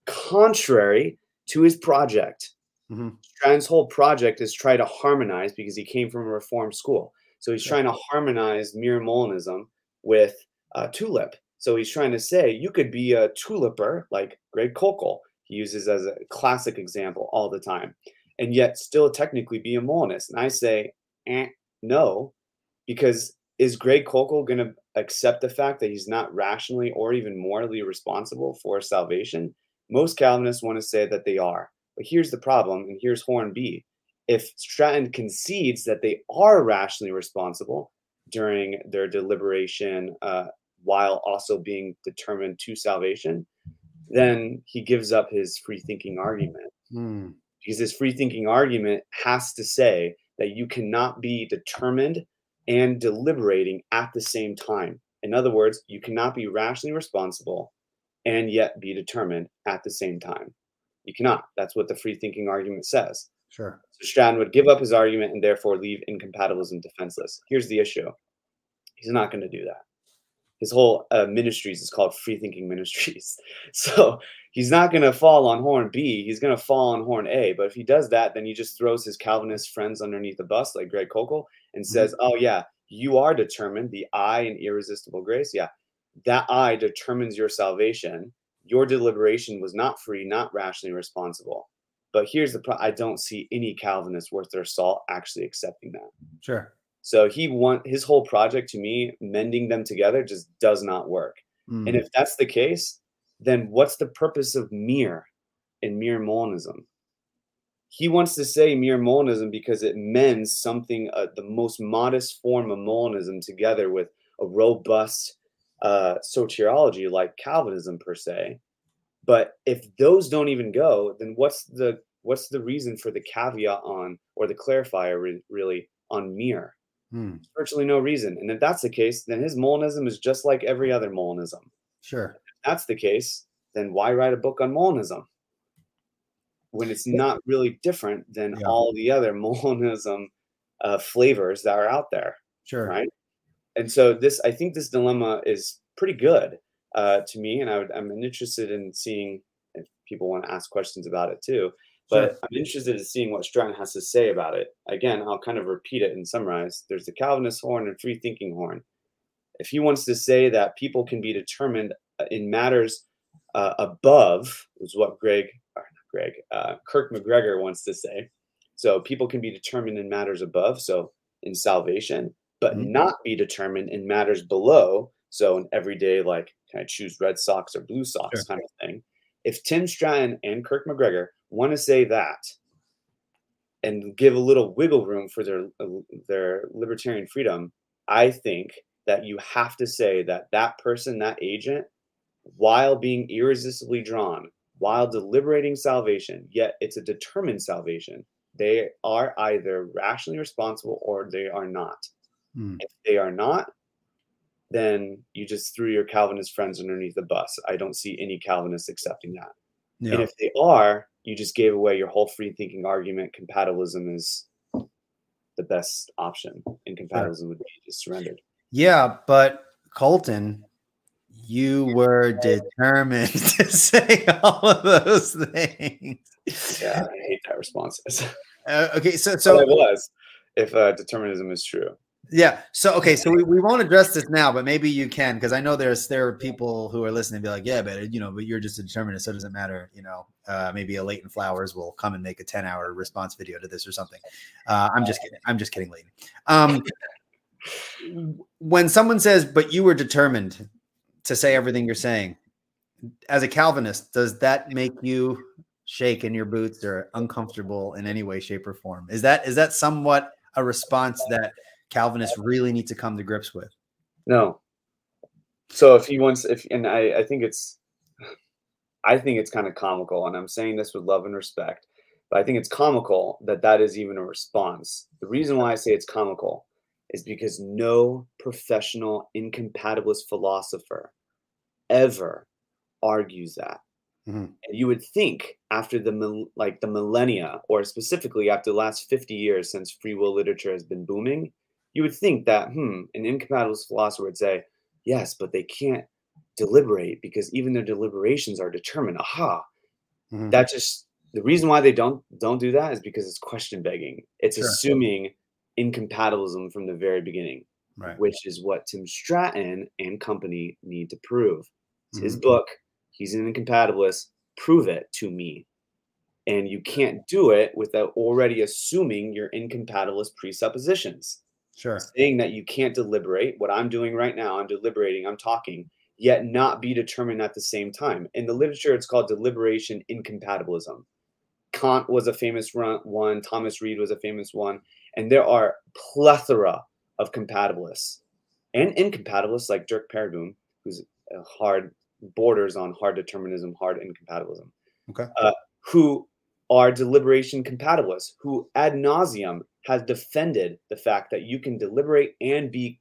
contrary to his project. Mm-hmm. Stratton's whole project is try to harmonize, because he came from a reformed school. So he's yeah. trying to harmonize mere Molinism with uh, TULIP. So he's trying to say you could be a tuliper like Greg Koukl. He uses as a classic example all the time, and yet still technically be a Molinist. And I say, eh, no, because is Greg Koukl going to accept the fact that he's not rationally or even morally responsible for salvation? Most Calvinists want to say that they are. But here's the problem, and here's Horn B. If Stratton concedes that they are rationally responsible during their deliberation, uh, while also being determined to salvation, then he gives up his free thinking argument. Mm. Because his free thinking argument has to say that you cannot be determined and deliberating at the same time. In other words, you cannot be rationally responsible and yet be determined at the same time. You cannot. That's what the free thinking argument says. Sure. So Stratton would give up his argument and therefore leave incompatibilism defenseless. Here's the issue. He's not going to do that. His whole uh, ministries is called Free Thinking Ministries. So he's not going to fall on Horn B. He's going to fall on Horn A. But if he does that, then he just throws his Calvinist friends underneath the bus, like Greg Koukl, and mm-hmm. says, oh, yeah, you are determined. The I in irresistible grace. Yeah, that I determines your salvation. Your deliberation was not free, not rationally responsible. But here's the problem. I don't see any Calvinist worth their salt actually accepting that. Sure. So he want his whole project, to me, mending them together just does not work. Mm-hmm. And if that's the case, then what's the purpose of mere and mere Molinism? He wants to say mere Molinism because it mends something, uh, the most modest form of Molinism together with a robust uh, soteriology like Calvinism per se. But if those don't even go, then what's the what's the reason for the caveat on, or the clarifier re- really on mere? Hmm. Virtually no reason. And if that's the case, then his Molinism is just like every other Molinism. Sure. If that's the case, then why write a book on Molinism when it's not really different than yeah. all the other Molinism uh, flavors that are out there? Sure. Right. And so this, I think this dilemma is pretty good uh, to me. And I would, I'm interested in seeing if people want to ask questions about it too. But I'm interested in seeing what Stratton has to say about it. Again, I'll kind of repeat it and summarize. There's the Calvinist horn and free thinking horn. If he wants to say that people can be determined in matters uh, above, is what Greg, or not Greg, uh, Kirk McGregor wants to say. So people can be determined in matters above, so in salvation, but mm-hmm. not be determined in matters below. So in everyday, like, can I choose red socks or blue socks, sure. kind of thing. If Tim Stratton and Kirk McGregor want to say that and give a little wiggle room for their their libertarian freedom, I think that you have to say that that person, that agent, while being irresistibly drawn, while deliberating salvation, yet it's a determined salvation, they are either rationally responsible or they are not. Mm. If they are not, then you just threw your Calvinist friends underneath the bus. I don't see any Calvinists accepting that. Yeah. And if they are, you just gave away your whole free thinking argument. Compatibilism is the best option, and compatibilism would be just surrendered. Yeah, but Colton, you were determined to say all of those things. Yeah, I hate that response. Uh, okay, so so well, it was if uh, determinism is true. Yeah. So, okay. So we, we won't address this now, but maybe you can, because I know there's there are people who are listening and be like, yeah, but you know, but you're just a determinist, so it doesn't matter. You know, uh, maybe a Leighton Flowers will come and make a ten hour response video to this or something. Uh, I'm just kidding. I'm just kidding, Leighton. Um, when someone says, but you were determined to say everything you're saying, as a Calvinist, does that make you shake in your boots or uncomfortable in any way, shape, or form? Is that is that somewhat a response that Calvinists really need to come to grips with? No. So if he wants, if, and I, I think it's, I think it's kind of comical, and I'm saying this with love and respect, but I think it's comical that that is even a response. The reason why I say it's comical is because no professional incompatibilist philosopher ever argues that. Mm-hmm. And you would think after the like the millennia, or specifically after the last fifty years since free will literature has been booming, you would think that hmm, an incompatibilist philosopher would say, yes, but they can't deliberate because even their deliberations are determined. Aha. Mm-hmm. That just the reason why they don't don't do that is because it's question begging. It's sure. assuming incompatibilism from the very beginning, right. which is what Tim Stratton and company need to prove. It's mm-hmm. his book. He's an incompatibilist. Prove it to me. And you can't do it without already assuming your incompatibilist presuppositions. Sure. Saying that you can't deliberate. What I'm doing right now, I'm deliberating, I'm talking, yet not be determined at the same time. In the literature, it's called deliberation incompatibilism. Kant was a famous one. Thomas Reid was a famous one. And there are plethora of compatibilists and incompatibilists like Derk Pereboom, who's a hard borders on hard determinism, hard incompatibilism, okay. uh, who are deliberation compatibilists, who ad nauseum has defended the fact that you can deliberate and be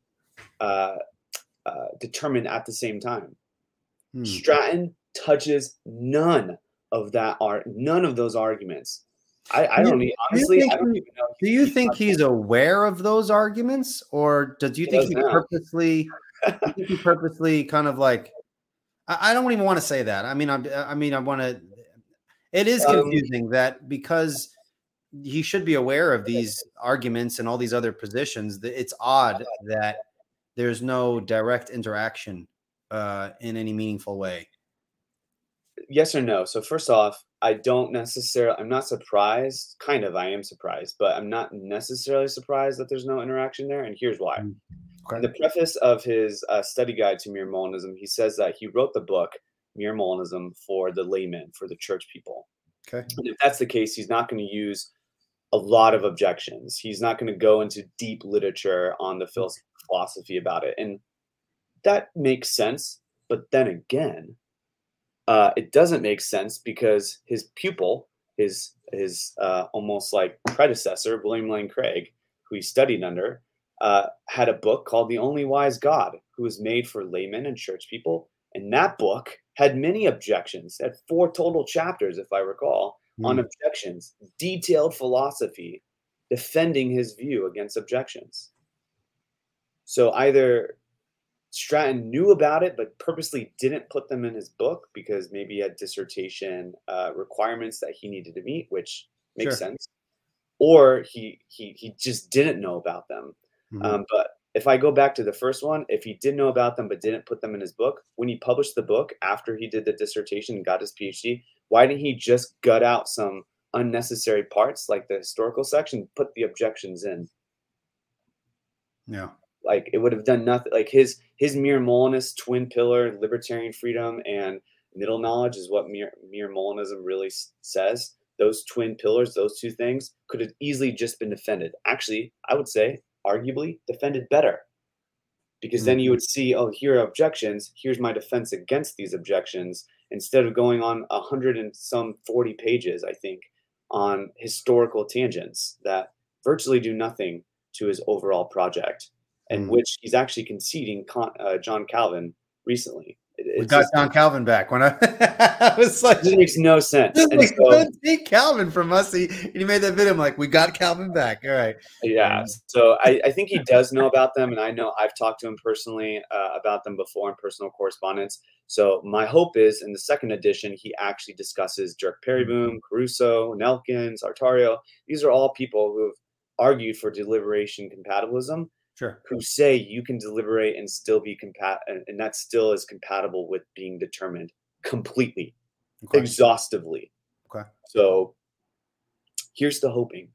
uh, uh, determined at the same time. Hmm. Stratton touches none of that art, none of those arguments. I, I don't need, honestly, I don't even know. Do you think he's aware of those arguments, or does you think he purposely, you think he purposely kind of like, I, I don't even want to say that. I mean, I'm, I mean, I want to, it is confusing um, that because he should be aware of these arguments and all these other positions. It's odd that there's no direct interaction uh, in any meaningful way. Yes or no. So first off, I don't necessarily, I'm not surprised, kind of, I am surprised, but I'm not necessarily surprised that there's no interaction there. And here's why. Okay. In the preface of his uh, study guide to Mere Molinism, he says that he wrote the book, Mere Molinism, for the layman, for the church people. Okay. And if that's the case, he's not going to use a lot of objections. He's not going to go into deep literature on the philosophy about it. And that makes sense. But then again, Uh, it doesn't make sense because his pupil, his his uh, almost like predecessor, William Lane Craig, who he studied under, uh, had a book called The Only Wise God, who was made for laymen and church people. And that book had many objections, had four total chapters, if I recall, mm. on objections, detailed philosophy, defending his view against objections. So either Stratton knew about it, but purposely didn't put them in his book because maybe he had dissertation uh, requirements that he needed to meet, which makes sure. sense. Or he he he just didn't know about them. Mm-hmm. Um, but if I go back to the first one, if he did know about them but didn't put them in his book, when he published the book after he did the dissertation and got his PhD, why didn't he just gut out some unnecessary parts like the historical section, put the objections in? Yeah. Like it would have done nothing. Like his his Mere Molinist twin pillar, libertarian freedom and middle knowledge, is what Mere, Mere Molinism really says. Those twin pillars, those two things, could have easily just been defended. Actually, I would say, arguably, defended better, because mm-hmm. then you would see, oh, here are objections. Here's my defense against these objections. Instead of going on a hundred and some forty pages, I think, on historical tangents that virtually do nothing to his overall project. And mm. which he's actually conceding con, uh, John Calvin recently. It, we got just, John Calvin back when I, I was like, it makes no sense. This and makes so, take Calvin from us. He, he made that video. I'm like, we got Calvin back. All right. Yeah. Um, so I, I think he does know about them. And I know I've talked to him personally uh, about them before in personal correspondence. So my hope is in the second edition, he actually discusses Dirk Pereboom, Caruso, Nelkins, Artario. These are all people who have argued for deliberation compatibilism. Sure. Who say you can deliberate and still be compat, and, and that still is compatible with being determined completely, okay. exhaustively. Okay. So here's the hoping.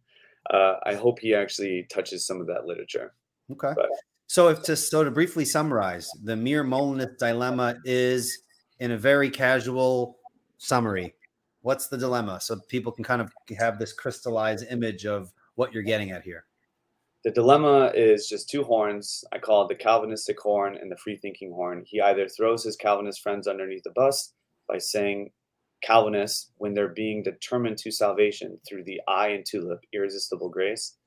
Uh, I hope he actually touches some of that literature. Okay. But, so if to so to briefly summarize, the Mere Molinist dilemma is, in a very casual summary, what's the dilemma? So people can kind of have this crystallized image of what you're getting at here. The dilemma is just two horns. I call it the Calvinistic horn and the free-thinking horn. He either throws his Calvinist friends underneath the bus by saying Calvinists, when they're being determined to salvation through the eye and tulip, irresistible grace,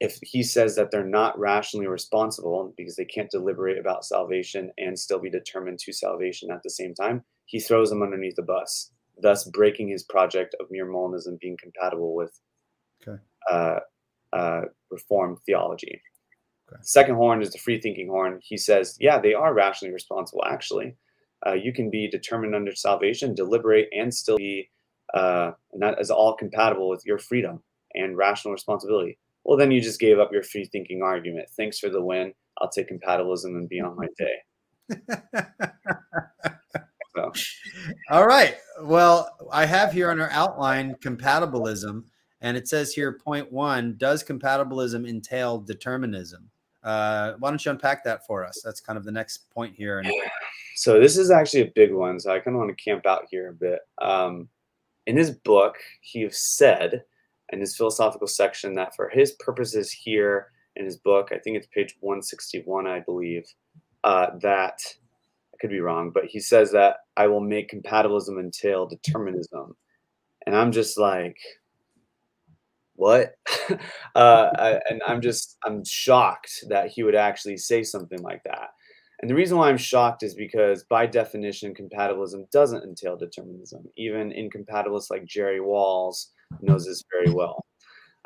if he says that they're not rationally responsible because they can't deliberate about salvation and still be determined to salvation at the same time, he throws them underneath the bus, thus breaking his project of mere Molinism being compatible with okay. uh, uh, Reformed theology. Okay. Second horn is the free thinking horn. He says, yeah, they are rationally responsible. Actually, uh, you can be determined under salvation, deliberate, and still be uh, and that is all compatible with your freedom and rational responsibility. Well, then you just gave up your free thinking argument. Thanks for the win. I'll take compatibilism and be on my day. So. All right. Well, I have here on our outline compatibilism, and it says here, point one, does compatibilism entail determinism? Uh, why don't you unpack that for us? That's kind of the next point here. And- so this is actually a big one. So I kind of want to camp out here a bit. Um, in his book, he said in his philosophical section that for his purposes here in his book, I think it's page one sixty-one, I believe, uh, that I could be wrong, but he says that I will make compatibilism entail determinism. And I'm just like, what? uh, I, and I'm just, I'm shocked that he would actually say something like that. And the reason why I'm shocked is because by definition, compatibilism doesn't entail determinism. Even incompatibilists like Jerry Walls knows this very well.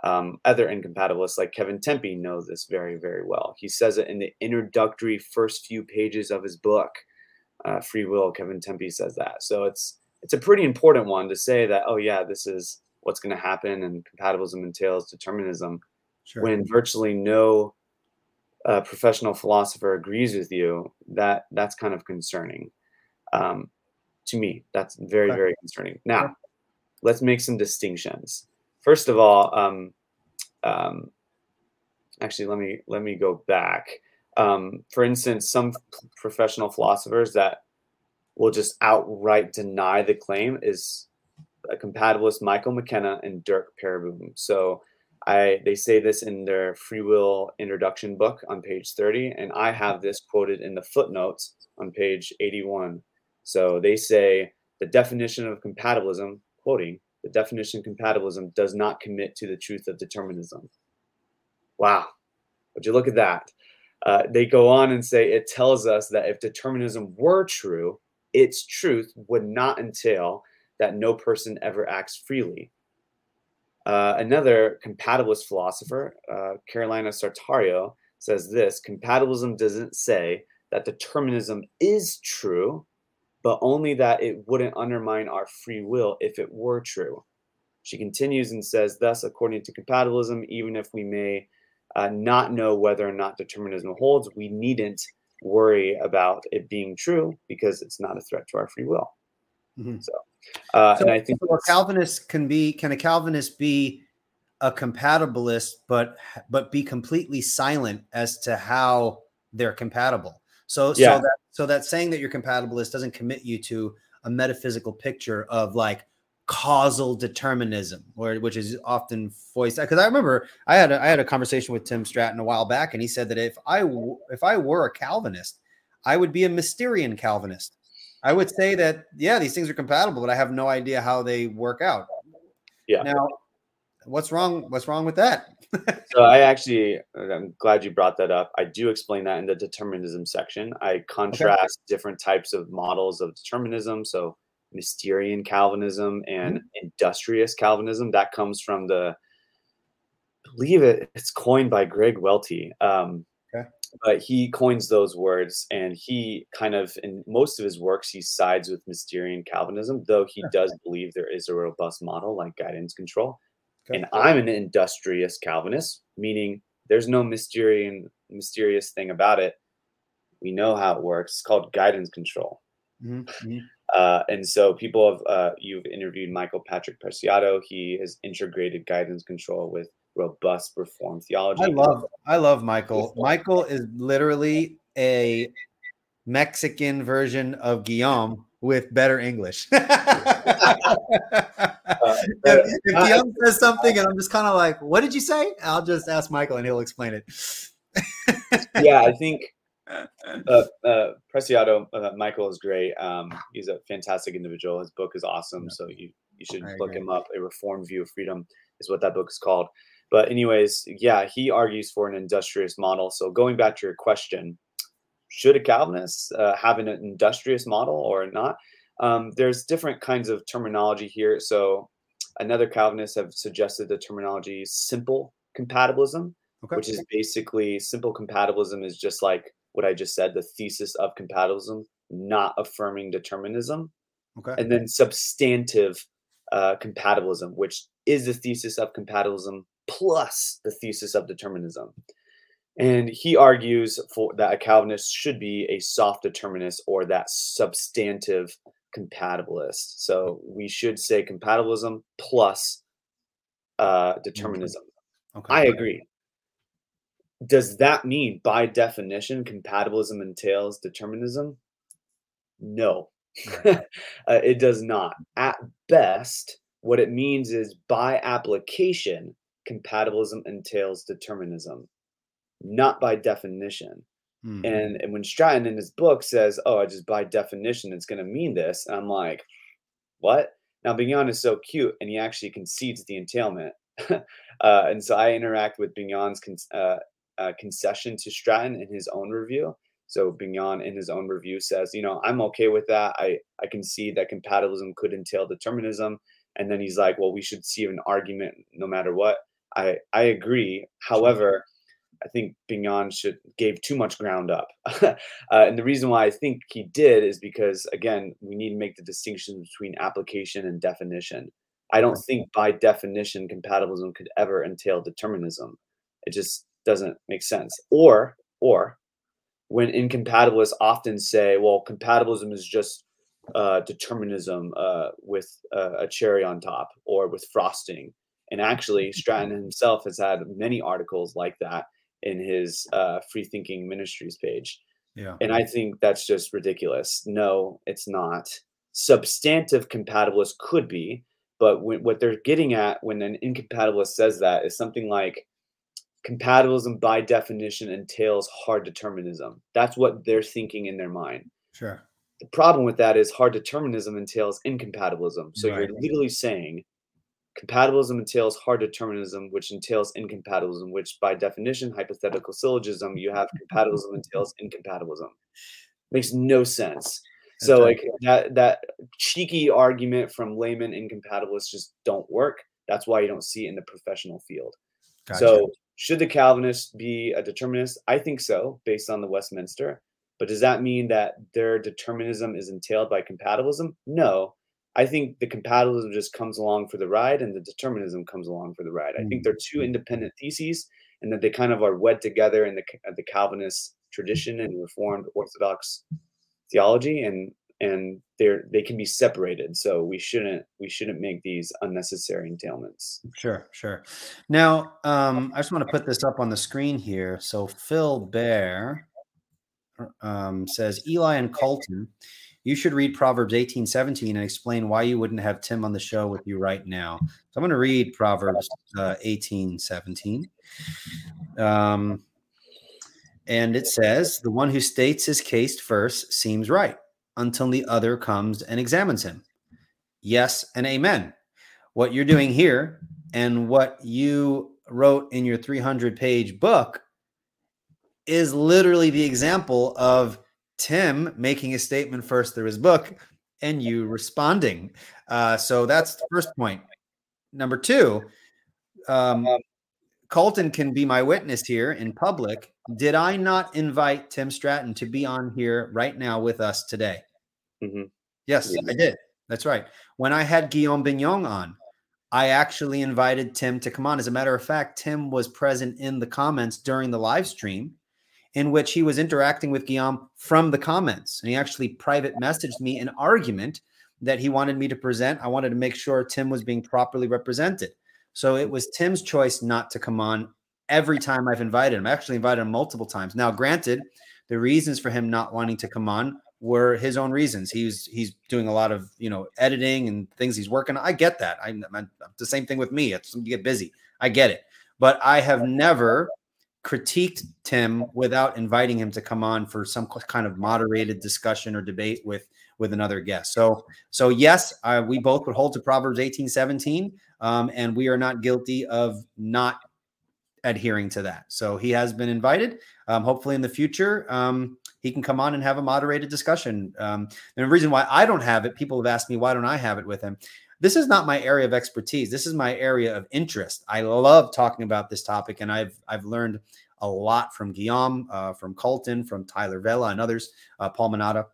Um, other incompatibilists like Kevin Timpe know this very, very well. He says it in the introductory first few pages of his book, uh, Free Will. Kevin Timpe says that. So it's, it's a pretty important one to say that, oh yeah, this is what's going to happen, and compatibilism entails determinism. Sure. When virtually no uh, professional philosopher agrees with you, that that's kind of concerning. Um, to me, that's very, very concerning. Now, let's make some distinctions. First of all, um, um, actually, let me let me go back. Um, for instance, some professional philosophers that will just outright deny the claim is a compatibilist, Michael McKenna and Derk Pereboom. So I, they say this in their Free Will introduction book on page thirty, and I have this quoted in the footnotes on page eighty-one. So they say the definition of compatibilism, quoting, the definition of compatibilism does not commit to the truth of determinism. Wow. Would you look at that? Uh, they go on and say it tells us that if determinism were true, its truth would not entail that no person ever acts freely. Uh, another compatibilist philosopher, uh, Carolina Sartario, says this: compatibilism doesn't say that determinism is true, but only that it wouldn't undermine our free will if it were true. She continues and says, thus, according to compatibilism, even if we may uh, not know whether or not determinism holds, we needn't worry about it being true because it's not a threat to our free will. Mm-hmm. So. Uh, so, and I think so a Calvinist can be, can a Calvinist be a compatibilist, but, but be completely silent as to how they're compatible. So, yeah. so that, so that saying that you're compatibilist doesn't commit you to a metaphysical picture of like causal determinism, where, which is often voiced. Cause I remember I had, a, I had a conversation with Tim Stratton a while back, and he said that if I, w- if I were a Calvinist, I would be a Mysterian Calvinist. I would say that, yeah, these things are compatible, but I have no idea how they work out. Yeah. Now, what's wrong? What's wrong with that? So I actually, I'm glad you brought that up. I do explain that in the determinism section. I contrast okay. different types of models of determinism. So Mysterian Calvinism and mm-hmm. industrious Calvinism. That comes from the, I believe it, it's coined by Greg Welty. Um, okay. But he coins those words, and he kind of, in most of his works, he sides with Mysterian Calvinism, though he does believe there is a robust model like guidance control. Okay. And I'm an industrious Calvinist, meaning there's no Mysterian, mysterious thing about it. We know how it works. It's called guidance control. Mm-hmm. Uh, and so people have, uh, you've interviewed Michael Patrick Preciado. He has integrated guidance control with robust Reformed theology. I love, I love Michael. Michael is literally a Mexican version of Guillaume with better English. uh, if, if uh, Guillaume says something and I'm just kind of like, what did you say? I'll just ask Michael and he'll explain it. Yeah, I think uh, uh, Preciado, uh, Michael is great. Um, he's a fantastic individual. His book is awesome. Yeah. So you, you should I look agree. him up. A Reformed View of Freedom is what that book is called. But anyways, yeah, he argues for an industrious model. So going back to your question, should a Calvinist uh, have an industrious model or not? Um, there's different kinds of terminology here. So another Calvinist have suggested the terminology simple compatibilism, okay. which is basically simple compatibilism is just like what I just said, the thesis of compatibilism, not affirming determinism. Okay. And then substantive uh, compatibilism, which is the thesis of compatibilism plus the thesis of determinism. And he argues for that a Calvinist should be a soft determinist or that substantive compatibilist. So we should say compatibilism plus uh, determinism. Okay. I agree. Does that mean by definition compatibilism entails determinism? No, uh, it does not. At best, what it means is by application, compatibilism entails determinism, not by definition. Mm-hmm. And, and when Stratton in his book says, oh, I just by definition, it's going to mean this. And I'm like, what? Now, Bignon is so cute and he actually concedes the entailment. uh, and so I interact with Bignon's con- uh, uh, concession to Stratton in his own review. So Bignon in his own review says, you know, I'm okay with that. I, I can see that compatibilism could entail determinism. And then he's like, well, we should see an argument no matter what. I, I agree. However, I think Bignon should gave too much ground up. uh, and the reason why I think he did is because, again, we need to make the distinction between application and definition. I don't think by definition compatibilism could ever entail determinism. It just doesn't make sense. Or, or. When incompatibilists often say, well, compatibilism is just uh, determinism uh, with uh, a cherry on top or with frosting. And actually, Stratton himself has had many articles like that in his uh, Free Thinking Ministries page. Yeah. And I think that's just ridiculous. No, it's not. Substantive compatibilists could be, but when, what they're getting at when an incompatibilist says that is something like, compatibilism by definition entails hard determinism. That's what they're thinking in their mind. Sure. The problem with that is hard determinism entails incompatibilism. So right. You're literally saying compatibilism entails hard determinism, which entails incompatibilism, which by definition, hypothetical syllogism, you have compatibilism entails incompatibilism. Makes no sense. That's so right. like that that cheeky argument from layman incompatibilists just don't work. That's why you don't see it in the professional field. Gotcha. So should the Calvinist be a determinist? I think so, based on the Westminster. But does that mean that their determinism is entailed by compatibilism? No. I think the compatibilism just comes along for the ride and the determinism comes along for the ride. I think they're two independent theses and that they kind of are wed together in the the Calvinist tradition and Reformed Orthodox theology, and and they're they can be separated. So we shouldn't we shouldn't make these unnecessary entailments. Sure, sure. Now, um, I just want to put this up on the screen here. So Phil Bear um, says, Eli and Colton, you should read Proverbs eighteen seventeen and explain why you wouldn't have Tim on the show with you right now. So I'm going to read Proverbs uh, eighteen seventeen. Um, and it says, the one who states his case first seems right, until the other comes and examines him. Yes and amen. What you're doing here and what you wrote in your three hundred page book is literally the example of Tim making a statement first through his book and you responding. Uh, so that's the first point. Number two, um, Colton can be my witness here in public. Did I not invite Tim Stratton to be on here right now with us today? Mm-hmm. Yes, yeah. I did. That's right. When I had Guillaume Bignon on, I actually invited Tim to come on. As a matter of fact, Tim was present in the comments during the live stream in which he was interacting with Guillaume from the comments. And he actually private messaged me an argument that he wanted me to present. I wanted to make sure Tim was being properly represented. So it was Tim's choice not to come on. Every time I've invited him, I actually invited him multiple times. Now, granted, the reasons for him not wanting to come on were his own reasons. He's he's doing a lot of you know editing and things he's working on. I get that. I, I the same thing with me. It's, you get busy. I get it. But I have never critiqued Tim without inviting him to come on for some kind of moderated discussion or debate with with another guest. So so yes, I, we both would hold to Proverbs eighteen seventeen, um, and we are not guilty of not adhering to that. So he has been invited. Um, hopefully in the future, um, he can come on and have a moderated discussion. Um, and the reason why I don't have it, people have asked me, why don't I have it with him? This is not my area of expertise. This is my area of interest. I love talking about this topic, and I've I've learned a lot from Guillaume, uh, from Colton, from Tyler Vela and others, uh, Paul Manata.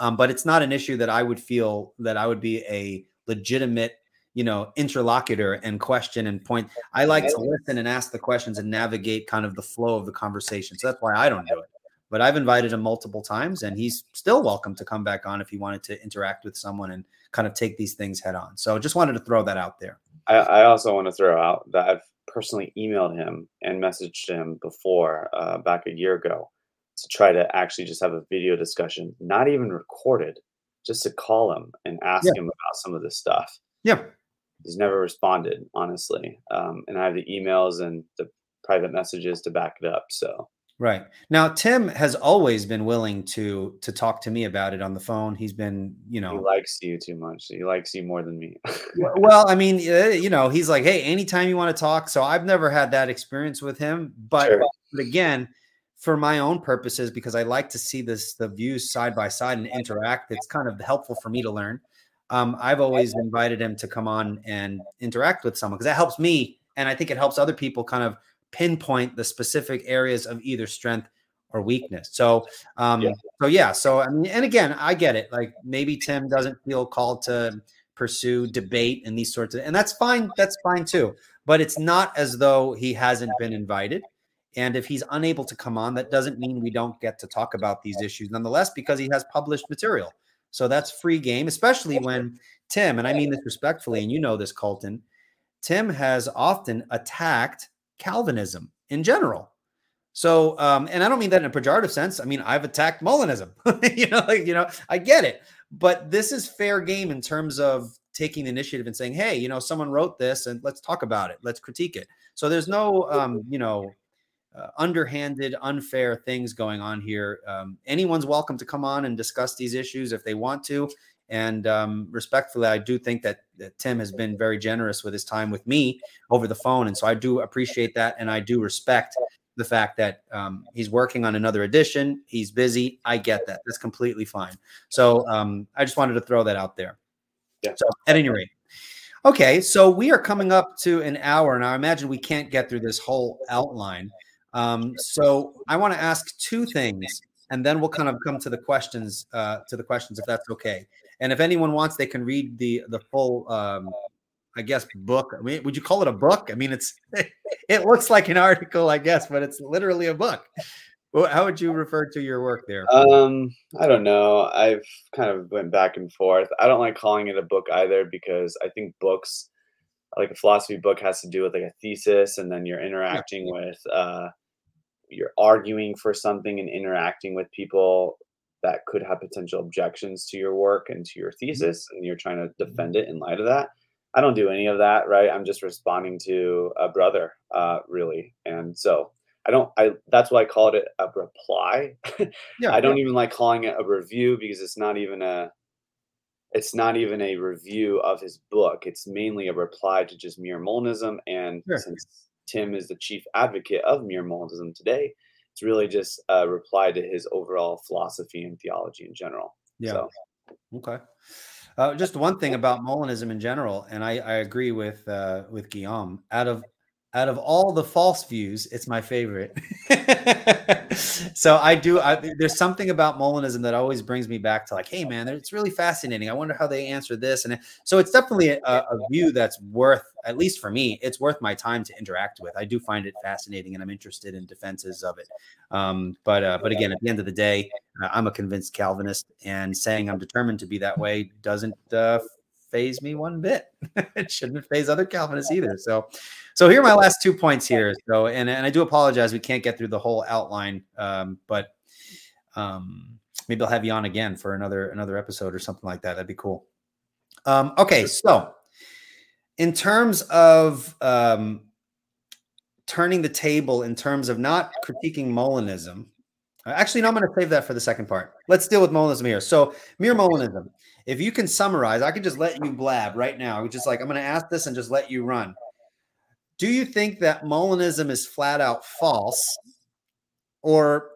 Um, but it's not an issue that I would feel that I would be a legitimate, you know, interlocutor and question and point. I like to listen and ask the questions and navigate kind of the flow of the conversation. So that's why I don't do it. But I've invited him multiple times, and he's still welcome to come back on if he wanted to interact with someone and kind of take these things head on. So just wanted to throw that out there. I, I also want to throw out that I've personally emailed him and messaged him before, uh, back a year ago, to try to actually just have a video discussion, not even recorded, just to call him and ask yeah. him about some of this stuff. Yeah. He's never responded, honestly. Um, and I have the emails and the private messages to back it up. So. Right. Now, Tim has always been willing to to talk to me about it on the phone. He's been, you know. He likes you too much. He likes you more than me. Well, I mean, you know, he's like, hey, anytime you want to talk. So I've never had that experience with him. But, sure. but again, for my own purposes, because I like to see this the views side by side and interact, it's kind of helpful for me to learn. Um, I've always invited him to come on and interact with someone because that helps me. And I think it helps other people kind of pinpoint the specific areas of either strength or weakness. So, um, yeah. so yeah. So, and, and again, I get it. Like maybe Tim doesn't feel called to pursue debate and these sorts of, and that's fine. That's fine too. But it's not as though he hasn't been invited. And if he's unable to come on, that doesn't mean we don't get to talk about these issues nonetheless, because he has published material. So that's free game, especially when Tim, and I mean this respectfully, and you know this, Colton, Tim has often attacked Calvinism in general. So, um, and I don't mean that in a pejorative sense. I mean, I've attacked Molinism, you know, like, you know, I get it, but this is fair game in terms of taking the initiative and saying, hey, you know, someone wrote this and let's talk about it. Let's critique it. So there's no, um, you know, Uh, underhanded, unfair things going on here. Um, anyone's welcome to come on and discuss these issues if they want to. And um, respectfully, I do think that, that Tim has been very generous with his time with me over the phone. And so I do appreciate that. And I do respect the fact that um, he's working on another edition. He's busy. I get that. That's completely fine. So um, I just wanted to throw that out there. Yeah. So at any rate, okay. So we are coming up to an hour, and I imagine we can't get through this whole outline. Um, so I want to ask two things, and then we'll kind of come to the questions, uh, to the questions, if that's okay. And if anyone wants, they can read the, the full, um, I guess, book. I mean, would you call it a book? I mean, it's, it looks like an article, I guess, but it's literally a book. How would you refer to your work there? Um, I don't know. I've kind of went back and forth. I don't like calling it a book either, because I think books, like a philosophy book, has to do with like a thesis, and then you're interacting yeah. with, uh, you're arguing for something and interacting with people that could have potential objections to your work and to your thesis, and you're trying to defend it in light of that. I don't do any of that, right? I'm just responding to a brother, uh, really. And so I don't, I, that's why I called it a reply. yeah, I don't yeah. even like calling it a review, because it's not even a, it's not even a review of his book. It's mainly a reply to just mere Molinism. And sure. since Tim is the chief advocate of mere Molinism today, it's really just a reply to his overall philosophy and theology in general. Yeah. So. Okay. Uh, just one thing about Molinism in general, and I, I agree with uh, with Guillaume. Out of out of all the false views, it's my favorite. so I do. I, there's something about Molinism that always brings me back to like, hey man, it's really fascinating. I wonder how they answer this. And so it's definitely a, a view that's worth, at least for me, it's worth my time to interact with. I do find it fascinating, and I'm interested in defenses of it. Um, but, uh, but again, at the end of the day, uh, I'm a convinced Calvinist, and saying I'm determined to be that way doesn't, uh, faze me one bit. It shouldn't faze other Calvinists either. So, so here are my last two points here. So, and, and I do apologize. We can't get through the whole outline. Um, but, um, maybe I'll have you on again for another, another episode or something like that. That'd be cool. Um, okay. So in terms of, um, turning the table in terms of not critiquing Molinism, actually, no, I'm going to save that for the second part. Let's deal with Molinism here. So mere Molinism. If you can summarize, I could just let you blab right now. I was just like, I'm going to ask this and just let you run. do you think that Molinism is flat out false or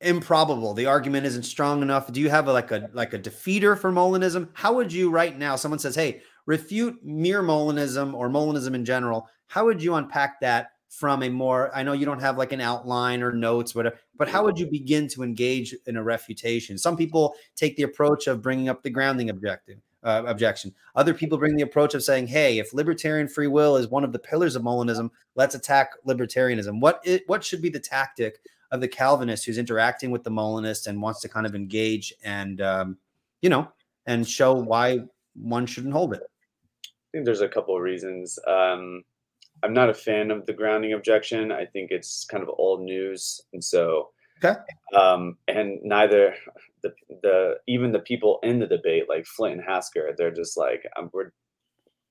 improbable? The argument isn't strong enough. Do you have a, like a like a defeater for Molinism? How would you right now, someone says, hey, refute mere Molinism or Molinism in general. How would you unpack that from a more, I know you don't have like an outline or notes, whatever, but how would you begin to engage in a refutation? Some people take the approach of bringing up the grounding objective, uh, objection. Other people bring the approach of saying, hey, if libertarian free will is one of the pillars of Molinism, let's attack libertarianism. What it, what should be the tactic of the Calvinist who's interacting with the Molinist and wants to kind of engage and, um, you know, and show why one shouldn't hold it? I think there's a couple of reasons. Um, I'm not a fan of the grounding objection. I think it's kind of old news. And so, okay. um, and neither the, the, even the people in the debate, like Flint and Hasker, they're just like, um, we're,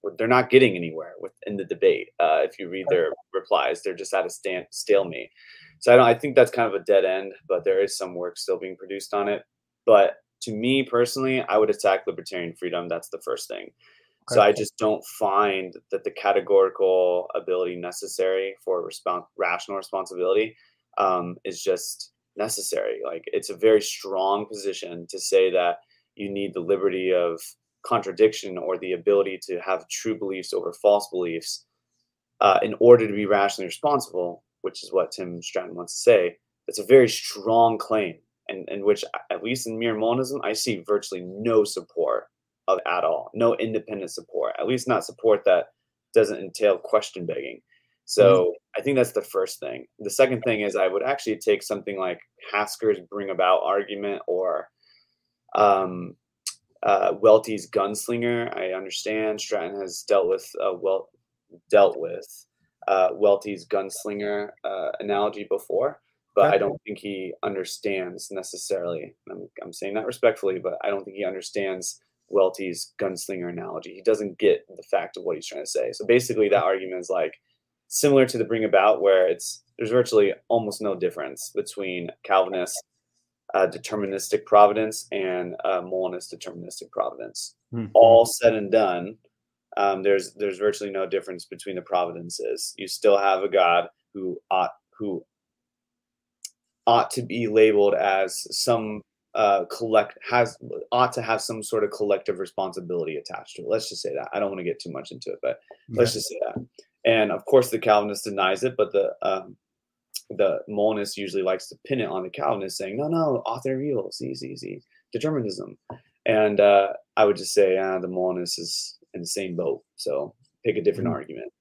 we're, they're not getting anywhere within the debate. Uh, if you read their replies, they're just at a stand, stalemate. So I don't, I think that's kind of a dead end, but there is some work still being produced on it. But to me personally, I would attack libertarian freedom. That's the first thing. So I just don't find that the categorical ability necessary for respons- rational responsibility um, is just necessary. Like, it's a very strong position to say that you need the liberty of contradiction or the ability to have true beliefs over false beliefs uh, in order to be rationally responsible, which is what Tim Stratton wants to say. That's a very strong claim, and in which, at least in mere Molinism, I see virtually no support of at all, no independent support, at least not support that doesn't entail question begging. So mm-hmm. I think that's the first thing. The second thing is I would actually take something like Hasker's bring about argument or um, uh, Welty's gunslinger. I understand Stratton has dealt with uh, well dealt with uh, Welty's gunslinger uh, analogy before. But I don't think he understands necessarily. I'm, I'm saying that respectfully, but I don't think he understands Welty's gunslinger analogy. He doesn't get the fact of what he's trying to say. So basically, that argument is like similar to the bring about, where it's there's virtually almost no difference between Calvinist uh, deterministic providence and uh, Molinist deterministic providence. Mm-hmm. All said and done, um, there's there's virtually no difference between the providences. You still have a God who ought who. ought to be labeled as some uh, collect has ought to have some sort of collective responsibility attached to it. Let's just say that. I don't want to get too much into it, but yeah. Let's just say that. And of course, the Calvinist denies it, but the um, the Molinist usually likes to pin it on the Calvinist, saying, "No, no, author evil, see, see, see, determinism." And uh, I would just say, ah, the Molinist is in the same boat. So pick a different mm-hmm. argument.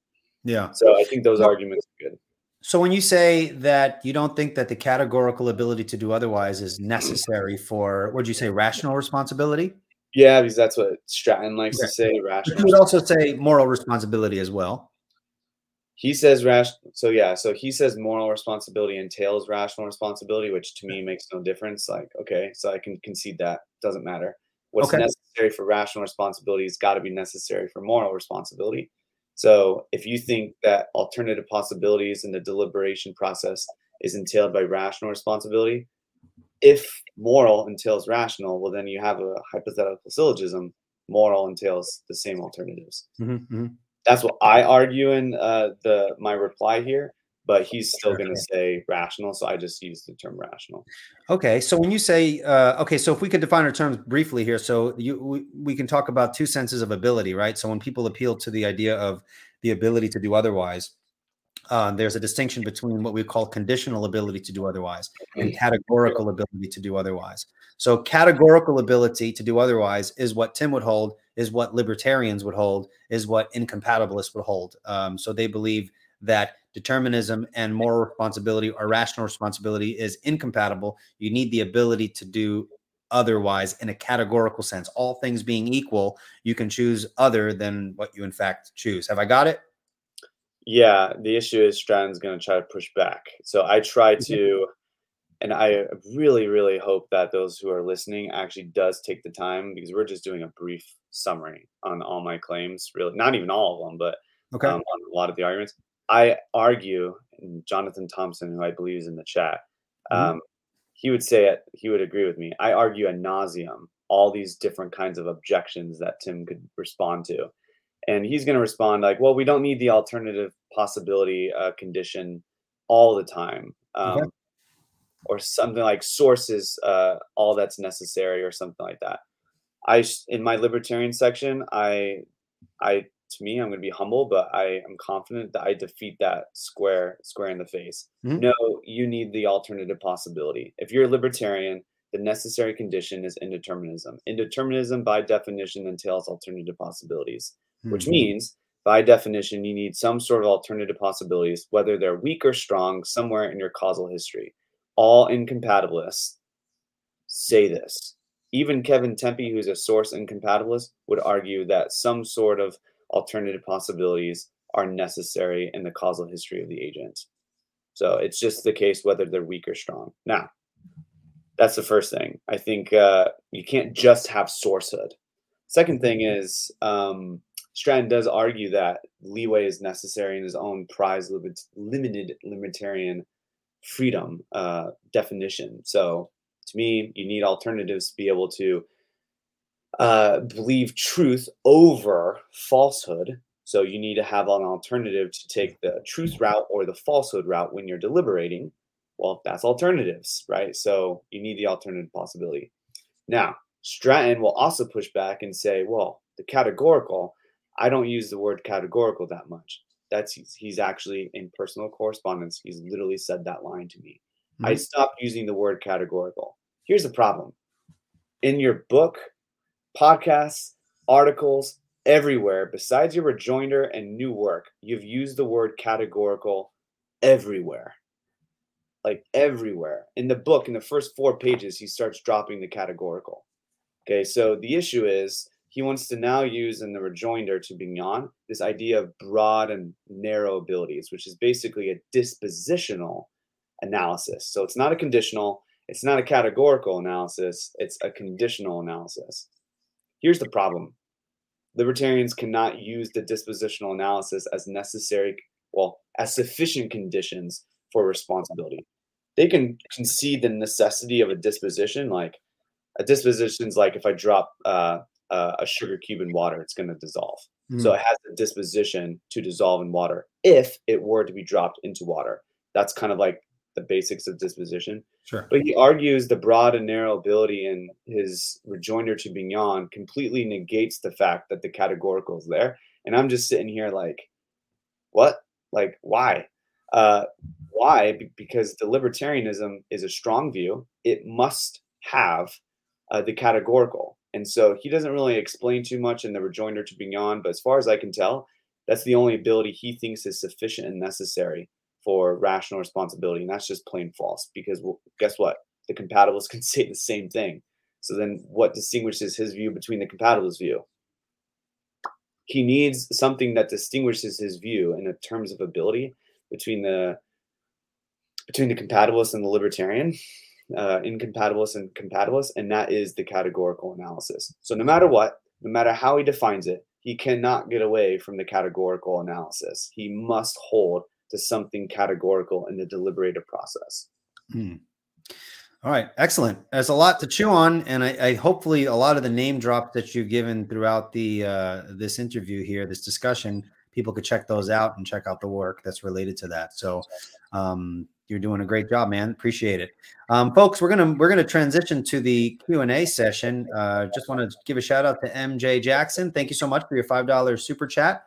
Yeah. So I think those well, arguments are good. So when you say that you don't think that the categorical ability to do otherwise is necessary for, what did you say, rational responsibility? Yeah, because that's what Stratton likes yeah. to say. Rational. He would also say moral responsibility as well. He says rational. So yeah, so he says moral responsibility entails rational responsibility, which to me makes no difference. Like, okay, so I can concede that. Doesn't matter. What's okay. necessary for rational responsibility has got to be necessary for moral responsibility. So if you think that alternative possibilities in the deliberation process is entailed by rational responsibility, if moral entails rational, well, then you have a hypothetical syllogism. Moral entails the same alternatives. Mm-hmm. That's what I argue in uh, the my reply here, but he's still going to say rational. So I just use the term rational. Okay. So when you say, uh, okay, so if we could define our terms briefly here, so you, we, we can talk about two senses of ability, right? So when people appeal to the idea of the ability to do otherwise, uh, there's a distinction between what we call conditional ability to do otherwise and categorical ability to do otherwise. So categorical ability to do otherwise is what Tim would hold, is what libertarians would hold, is what incompatibilists would hold. Um, so they believe that determinism and moral responsibility or rational responsibility is incompatible. You need the ability to do otherwise in a categorical sense. All things being equal, you can choose other than what you in fact choose. Have I got it? Yeah. The issue is Stratton's going to try to push back. So I try to, and I really, really hope that those who are listening actually does take the time, because we're just doing a brief summary on all my claims, really, not even all of them, but okay. um, on a lot of the arguments. I argue, and Jonathan Thompson, who I believe is in the chat, um, mm-hmm. he would say it, he would agree with me. I argue ad nauseum all these different kinds of objections that Tim could respond to. And he's going to respond like, well, we don't need the alternative possibility uh, condition all the time, um, okay. or something like sources, uh, all that's necessary, or something like that. I, in my libertarian section, I, I, to me, I'm going to be humble, but I am confident that I defeat that square, square in the face. Mm-hmm. No, you need the alternative possibility. If you're a libertarian, the necessary condition is indeterminism. Indeterminism, by definition, entails alternative possibilities, mm-hmm. which means, by definition, you need some sort of alternative possibilities, whether they're weak or strong, somewhere in your causal history. All incompatibilists say this. Even Kevin Tempe, who's a source incompatibilist, would argue that some sort of alternative possibilities are necessary in the causal history of the agent. So it's just the case whether they're weak or strong. Now, that's the first thing. I think uh, you can't just have sourcehood. Second thing is, um, Stratton does argue that leeway is necessary in his own prize limited libertarian freedom uh, definition. So to me, you need alternatives to be able to uh, believe truth over falsehood. So you need to have an alternative to take the truth route or the falsehood route when you're deliberating. Well, that's alternatives, right? So you need the alternative possibility. Now, Stratton will also push back and say, well, the categorical, I don't use the word categorical that much. That's he's actually in personal correspondence. He's literally said that line to me. Mm-hmm. I stopped using the word categorical. Here's the problem. In your book, podcasts, articles, everywhere, besides your rejoinder and new work, you've used the word categorical everywhere. Like everywhere. In the book, in the first four pages, he starts dropping the categorical. Okay, so the issue is he wants to now use in the rejoinder to Bignon this idea of broad and narrow abilities, which is basically a dispositional analysis. So it's not a conditional, it's not a categorical analysis, it's a conditional analysis. Here's the problem. Libertarians cannot use the dispositional analysis as necessary, well, as sufficient conditions for responsibility. They can concede the necessity of a disposition, like a disposition's like if I drop uh, uh, a sugar cube in water, it's going to dissolve. Mm. So it has the disposition to dissolve in water if it were to be dropped into water. That's kind of like the basics of disposition. Sure. But he argues the broad and narrow ability in his rejoinder to Bignon completely negates the fact that the categorical is there. And I'm just sitting here like, what? Like, why? Uh, why? Because the libertarianism is a strong view. It must have uh, the categorical. And so he doesn't really explain too much in the rejoinder to Bignon, but as far as I can tell, that's the only ability he thinks is sufficient and necessary for rational responsibility. And that's just plain false, because well, guess what? The compatibilists can say the same thing. So then what distinguishes his view between the compatibilist view? He needs something that distinguishes his view in terms of ability between the between the compatibilist and the libertarian, uh, incompatibilist and compatibilist, and that is the categorical analysis. So no matter what, no matter how he defines it, he cannot get away from the categorical analysis. He must hold to something categorical in the deliberative process. Hmm. All right, excellent. There's a lot to chew on, and I, I hopefully a lot of the name drops that you've given throughout the uh, this interview here, this discussion, people could check those out and check out the work that's related to that. So um, you're doing a great job, man. Appreciate it. Um, folks, we're going to, we're going to transition to the Q and A session. Uh, just want to give a shout out to M J Jackson. Thank you so much for your five dollars super chat.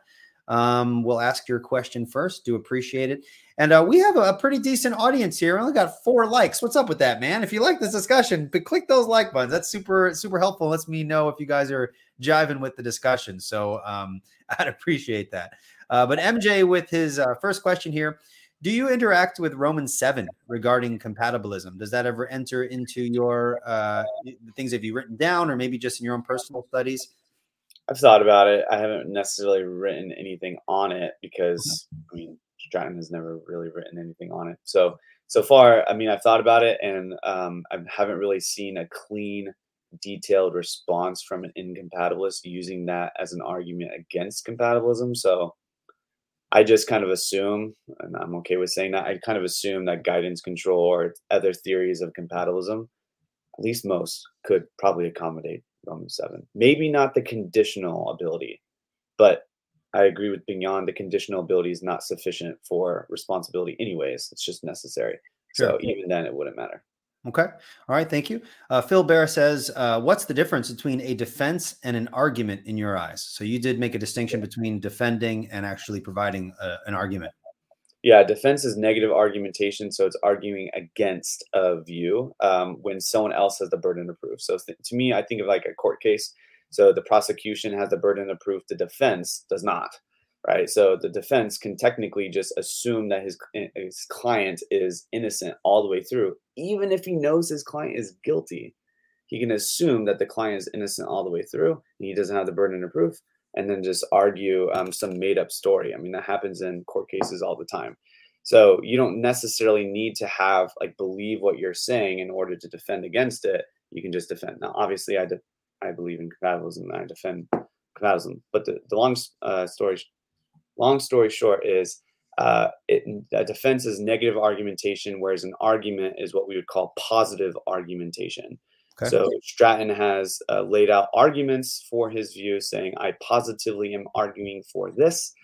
Um, we'll ask your question first. Do appreciate it. And uh, we have a pretty decent audience here. We only got four likes. What's up with that, man? If you like this discussion, click those like buttons. That's super, super helpful. Lets me know if you guys are jiving with the discussion. So um, I'd appreciate that. Uh, but M J with his uh, first question here. Do you interact with Romans seven regarding compatibilism? Does that ever enter into your uh, things have you written down or maybe just in your own personal studies? I've thought about it. I haven't necessarily written anything on it because, I mean, Stratton has never really written anything on it. So, so far, I mean, I've thought about it and um, I haven't really seen a clean, detailed response from an incompatibilist using that as an argument against compatibilism. So I just kind of assume, and I'm okay with saying that, I kind of assume that guidance control or other theories of compatibilism, at least most, could probably accommodate Romans seven. Maybe not the conditional ability, but I agree with Bignon, the conditional ability is not sufficient for responsibility anyways. It's just necessary. Sure. So even then it wouldn't matter. Okay. All right. Thank you. Uh, Phil Bear says, uh, what's the difference between a defense and an argument in your eyes? So you did make a distinction between defending and actually providing a, an argument. Yeah. Defense is negative argumentation. So it's arguing against a view um, when someone else has the burden of proof. So th- to me, I think of like a court case. So the prosecution has the burden of proof. The defense does not. Right. So the defense can technically just assume that his his client is innocent all the way through. Even if he knows his client is guilty, he can assume that the client is innocent all the way through. And he doesn't have the burden of proof and then just argue um, some made up story. I mean, that happens in court cases all the time. So you don't necessarily need to have like believe what you're saying in order to defend against it. You can just defend. Now, obviously, I, de- I believe in compatibilism and I defend compatibilism. But the, the long uh, story Long story short is uh, it, a defense is negative argumentation, whereas an argument is what we would call positive argumentation. Okay. So Stratton has uh, laid out arguments for his view saying, I positively am arguing for this,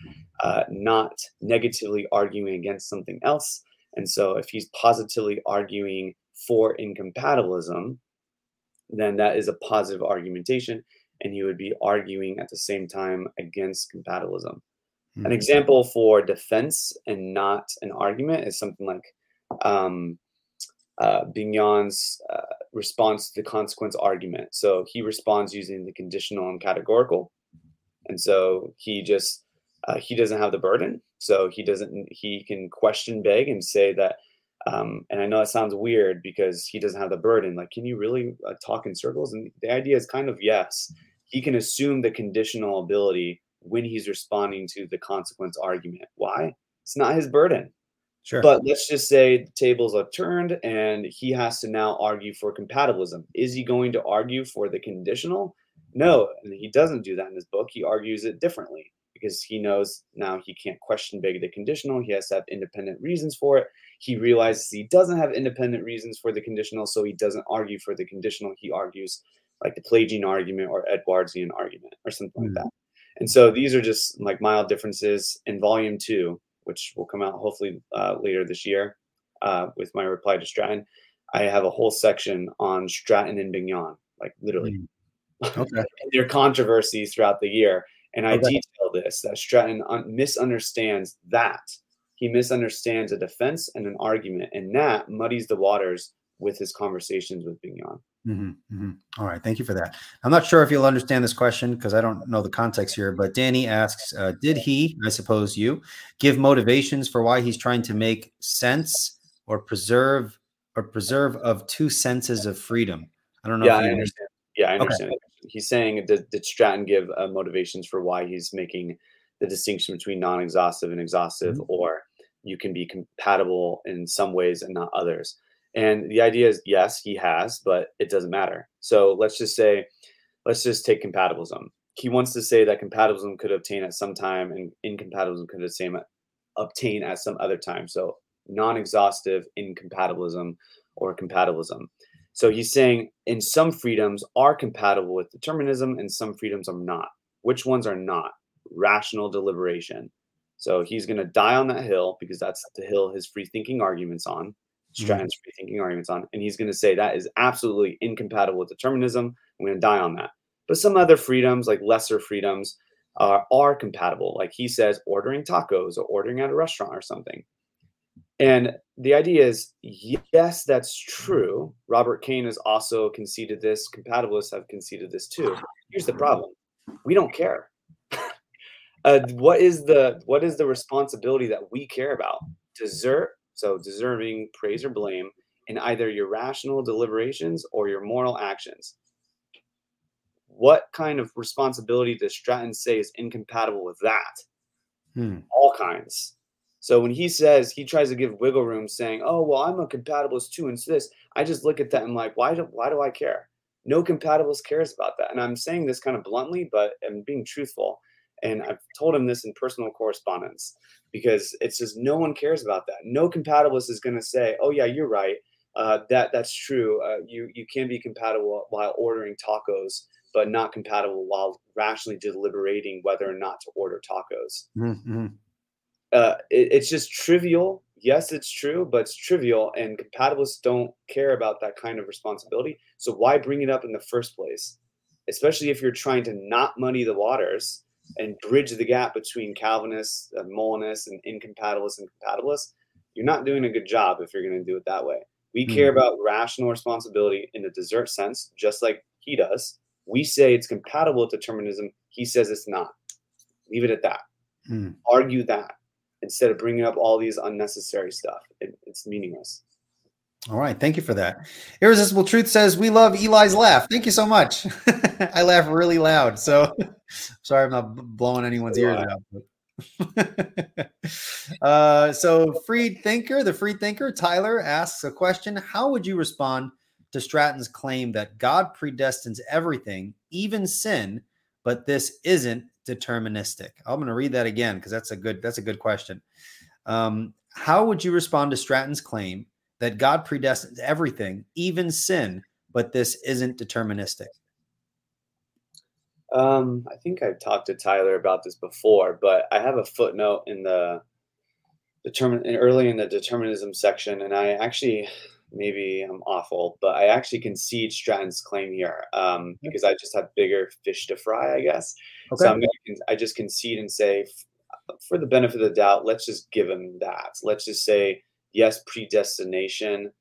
uh, not negatively arguing against something else. And so if he's positively arguing for incompatibilism, then that is a positive argumentation. And he would be arguing at the same time against compatibilism. An example for defense and not an argument is something like um, uh, Bignon's uh, response to the consequence argument. So he responds using the conditional and categorical. And so he just, uh, he doesn't have the burden. So he doesn't, he can question beg and say that, um, and I know it sounds weird because he doesn't have the burden. Like, can you really uh, talk in circles? And the idea is kind of, yes, he can assume the conditional ability when he's responding to the consequence argument. Why? It's not his burden. Sure. But let's just say the tables are turned and he has to now argue for compatibilism. Is he going to argue for the conditional? No. And he doesn't do that in his book. He argues it differently because he knows now he can't question beg the conditional. He has to have independent reasons for it. He realizes he doesn't have independent reasons for the conditional, so he doesn't argue for the conditional. He argues like the Pelagian argument or Edwardian argument or something mm-hmm. like that. And so these are just like mild differences in volume two, which will come out hopefully uh, later this year uh, with my reply to Stratton. I have a whole section on Stratton and Bignon, like literally okay. and their controversies throughout the year. And I okay. detail this, that Stratton un- misunderstands that. He misunderstands a defense and an argument, and that muddies the waters with his conversations with Bignon. Mm-hmm, mm-hmm. All right. Thank you for that. I'm not sure if you'll understand this question because I don't know the context here, but Danny asks, uh, did he, I suppose you, give motivations for why he's trying to make sense or preserve or preserve of two senses of freedom? I don't know. Yeah, if I understand. Yeah, I understand. Okay. He's saying, did, did Stratton give uh, motivations for why he's making the distinction between non-exhaustive and exhaustive, mm-hmm. or you can be compatible in some ways and not others? And the idea is, yes, he has, but it doesn't matter. So let's just say, let's just take compatibilism. He wants to say that compatibilism could obtain at some time and incompatibilism could same, obtain at some other time. So non-exhaustive incompatibilism or compatibilism. So he's saying in some freedoms are compatible with determinism and some freedoms are not. Which ones are not? Rational deliberation. So he's going to die on that hill because that's the hill his free thinking argument's on. Stratton's free thinking arguments on, and he's going to say that is absolutely incompatible with determinism. I'm going to die on that. But some other freedoms, like lesser freedoms, are, are compatible. Like he says, ordering tacos or ordering at a restaurant or something. And the idea is, yes, that's true. Robert Kane has also conceded this. Compatibilists have conceded this too. Here's the problem: we don't care. uh, what is the what is the responsibility that we care about? Desert. So deserving praise or blame in either your rational deliberations or your moral actions. What kind of responsibility does Stratton say is incompatible with that? Hmm. All kinds. So when he says, he tries to give wiggle room saying, oh, well, I'm a compatibilist too. And so this, I just look at that and I'm like, why do, why do I care? No compatibilist cares about that. And I'm saying this kind of bluntly, but I'm being truthful. And I've told him this in personal correspondence because it's just no one cares about that. No compatibilist is going to say, oh, yeah, you're right. Uh, that that's true. Uh, you you can be compatible while ordering tacos but not compatible while rationally deliberating whether or not to order tacos. Mm-hmm. Uh, it, it's just trivial. Yes, it's true, but it's trivial, and compatibilists don't care about that kind of responsibility. So why bring it up in the first place? Especially if you're trying to not muddy the waters and bridge the gap between Calvinists, uh, Molinists, and incompatibilists and compatibilists. You're not doing a good job if you're going to do it that way. We mm-hmm. care about rational responsibility in the desert sense, just like he does. We say it's compatible with determinism. He says it's not. Leave it at that. Mm. Argue that instead of bringing up all these unnecessary stuff. It, it's meaningless. All right. Thank you for that. Irresistible Truth says, we love Eli's laugh. Thank you so much. I laugh really loud. So sorry, I'm not blowing anyone's ears out. uh, so Freed Thinker, the Freed Thinker, Tyler asks a question. How would you respond to Stratton's claim that God predestines everything, even sin, but this isn't deterministic? I'm going to read that again, because that's a good, that's a good question. Um, how would you respond to Stratton's claim that God predestines everything, even sin, but this isn't deterministic? Um, I think I've talked to Tyler about this before, but I have a footnote in the determin early in the determinism section, and I actually, maybe I'm awful, but I actually concede Stratton's claim here um, because I just have bigger fish to fry, I guess. Okay. So I'm gonna, I just concede and say, for the benefit of the doubt, let's just give him that. Let's just say, yes, predestination.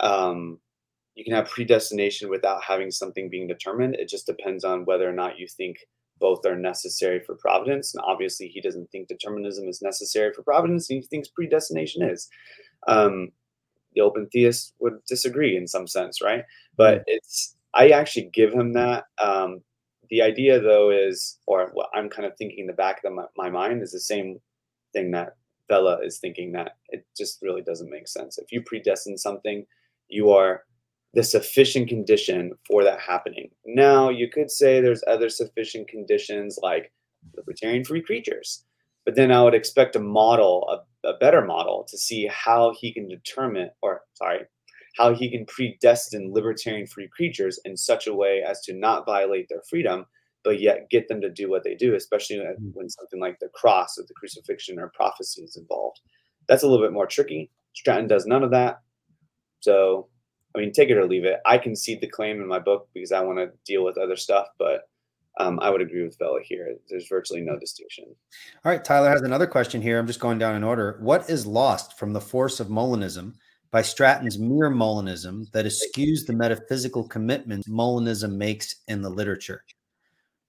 Um, you can have predestination without having something being determined. It just depends on whether or not you think both are necessary for providence. And obviously he doesn't think determinism is necessary for providence. And he thinks predestination is. Um, the open theist would disagree in some sense, right? But it's, I actually give him that. Um, the idea though is, or what I'm kind of thinking in the back of the, my mind is the same thing that Bella is thinking, that it just really doesn't make sense. If you predestine something, you are the sufficient condition for that happening. Now, you could say there's other sufficient conditions like libertarian free creatures, but then I would expect a model, a, a better model, to see how he can determine, or sorry, how he can predestine libertarian free creatures in such a way as to not violate their freedom, but yet get them to do what they do, especially when something like the cross or the crucifixion or prophecy is involved. That's a little bit more tricky. Stratton does none of that. So, I mean, take it or leave it. I concede the claim in my book because I want to deal with other stuff, but um, I would agree with Bella here. There's virtually no distinction. All right, Tyler has another question here. I'm just going down in order. What is lost from the force of Molinism by Stratton's mere Molinism that eschews the metaphysical commitment Molinism makes in the literature?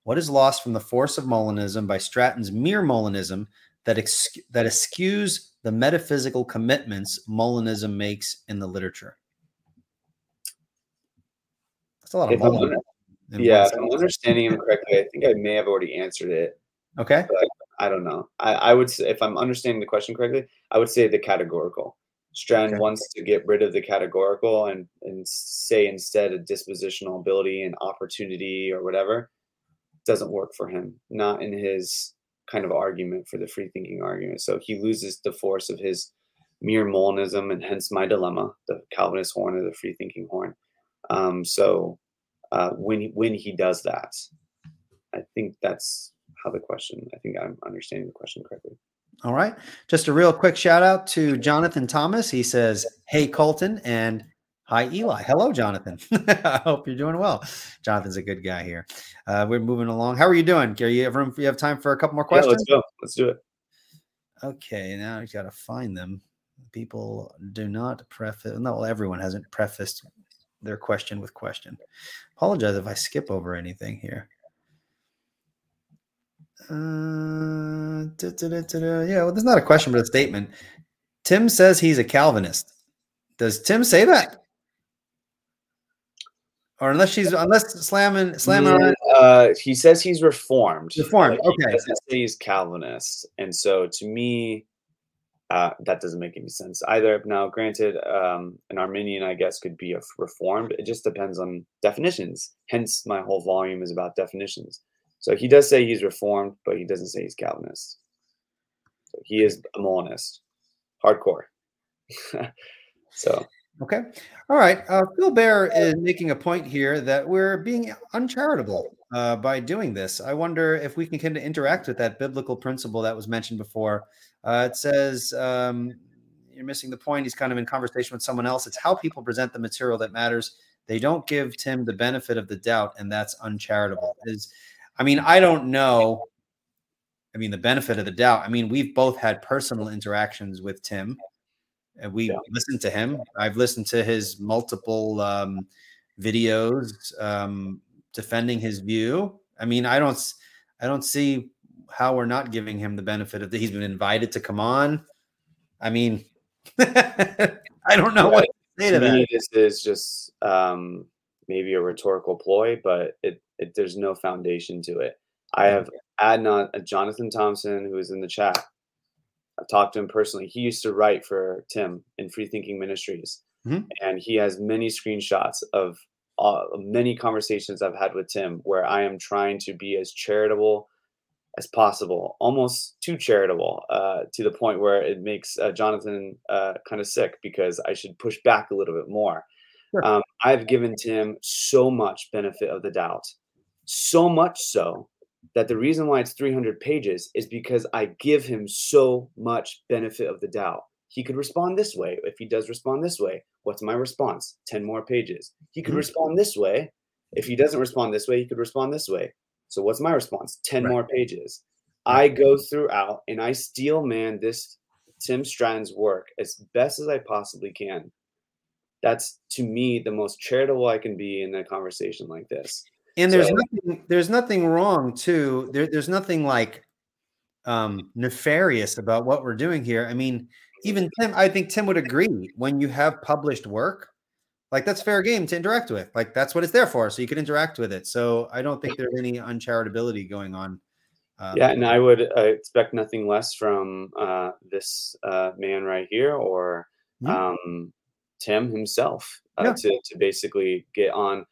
What is lost from the force of Molinism by Stratton's mere Molinism that ex- that eschews the metaphysical commitments Molinism makes in the literature? That's a lot of Molinism. Yeah, if I'm understanding him correctly, I think I may have already answered it. Okay. But I don't know. I, I would say, if I'm understanding the question correctly, I would say the categorical. Stratton okay. wants to get rid of the categorical and, and say instead a dispositional ability and opportunity or whatever. Doesn't work for him, not in his kind of argument for the free thinking argument. So he loses the force of his mere Molinism, and hence my dilemma, the Calvinist horn or the free thinking horn. Um, so uh, when, when he does that, I think that's how the question, I think I'm understanding the question correctly. All right. Just a real quick shout out to Jonathan Thomas. He says, hey, Colton, and hi, Eli. Hello, Jonathan. I hope you're doing well. Jonathan's a good guy here. Uh, we're moving along. How are you doing? Gary, you have room? You have time for a couple more questions? Yeah, let's go. Let's do it. Okay, now you got to find them. People do not preface. No, everyone hasn't prefaced their question with question. Apologize if I skip over anything here. Uh, da, da, da, da, da. Yeah, well, there's not a question, but a statement. Tim says he's a Calvinist. Does Tim say that? Or unless she's unless slamming slamming. Yeah, uh, he says he's reformed. Reformed. Okay. He doesn't say he's Calvinist, and so to me, uh, that doesn't make any sense either. Now, granted, um, an Arminian, I guess, could be a reformed. It just depends on definitions. Hence, my whole volume is about definitions. So he does say he's reformed, but he doesn't say he's Calvinist. So he is a Molinist, hardcore. So. Okay. All right. Uh, Phil Bear is making a point here that we're being uncharitable uh, by doing this. I wonder if we can kind of interact with that biblical principle that was mentioned before. Uh, it says, um, you're missing the point. He's kind of in conversation with someone else. It's how people present the material that matters. They don't give Tim the benefit of the doubt, and that's uncharitable. Is, I mean, I don't know. I mean, the benefit of the doubt. I mean, we've both had personal interactions with Tim, and we yeah. listened to him. I've listened to his multiple um, videos um, defending his view. I mean, I don't, I don't see how we're not giving him the benefit of that. He's been invited to come on. I mean, I don't know yeah. what to say to, to that. Me, this is just um, maybe a rhetorical ploy, but it, it there's no foundation to it. I have Adnan, uh, Jonathan Thompson, who is in the chat. I've talked to him personally. He used to write for Tim in Free Thinking Ministries, mm-hmm. and he has many screenshots of uh, many conversations I've had with Tim where I am trying to be as charitable as possible, almost too charitable, uh, to the point where it makes uh, Jonathan uh, kind of sick because I should push back a little bit more. Sure. Um, I've given Tim so much benefit of the doubt, so much so that the reason why it's three hundred pages is because I give him so much benefit of the doubt. He could respond this way. If he does respond this way, what's my response? ten more pages. He could mm-hmm. respond this way. If he doesn't respond this way, he could respond this way. So what's my response? ten right. more pages. I go throughout and I steel man this Tim Stratton's work as best as I possibly can. That's, to me, the most charitable I can be in a conversation like this. And there's so, nothing, there's nothing wrong too. There, there's nothing like um, nefarious about what we're doing here. I mean, even Tim, I think Tim would agree, when you have published work, like that's fair game to interact with. Like that's what it's there for. So you can interact with it. So I don't think there's any uncharitability going on. Um, yeah. And I would uh, expect nothing less from uh, this uh, man right here, or um, yeah. Tim himself uh, yeah. to, to basically get on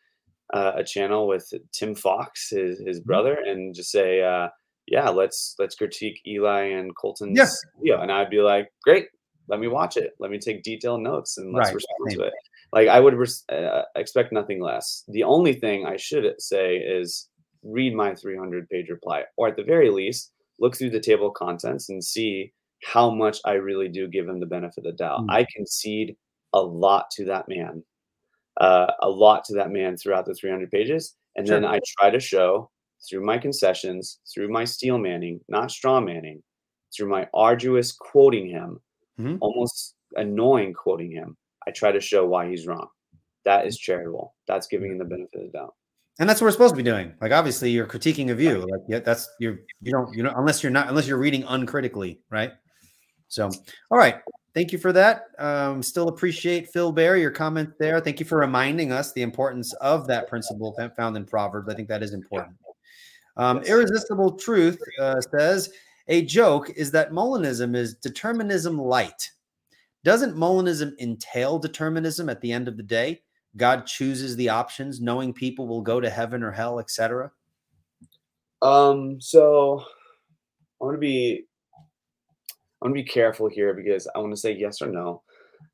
Uh, a channel with Tim Fox, his his brother, and just say, uh, yeah, let's let's critique Eli and Colton's yeah. video. And I'd be like, great, let me watch it. Let me take detailed notes and let's right. respond to it. Like I would res- uh, expect nothing less. The only thing I should say is read my three hundred page reply, or at the very least, look through the table of contents and see how much I really do give him the benefit of the doubt. Mm. I concede a lot to that man. Uh, a lot to that man throughout the three hundred pages. And sure. then I try to show through my concessions, through my steel manning, not straw manning, through my arduous quoting him, mm-hmm. almost annoying quoting him. I try to show why he's wrong. That is charitable. That's giving him the benefit of the doubt. And that's what we're supposed to be doing. Like, obviously you're critiquing a view. Like yeah, that's you're, you don't, you know, unless you're not, unless you're reading uncritically. Right. So, all right. Thank you for that. Um, still appreciate, Phil Bear, your comment there. Thank you for reminding us the importance of that principle found in Proverbs. I think that is important. Um, Irresistible Truth uh, says, a joke is that Molinism is determinism light. Doesn't Molinism entail determinism at the end of the day? God chooses the options, knowing people will go to heaven or hell, et cetera. Um, so I want to be... I'm going to be careful here because I want to say yes or no.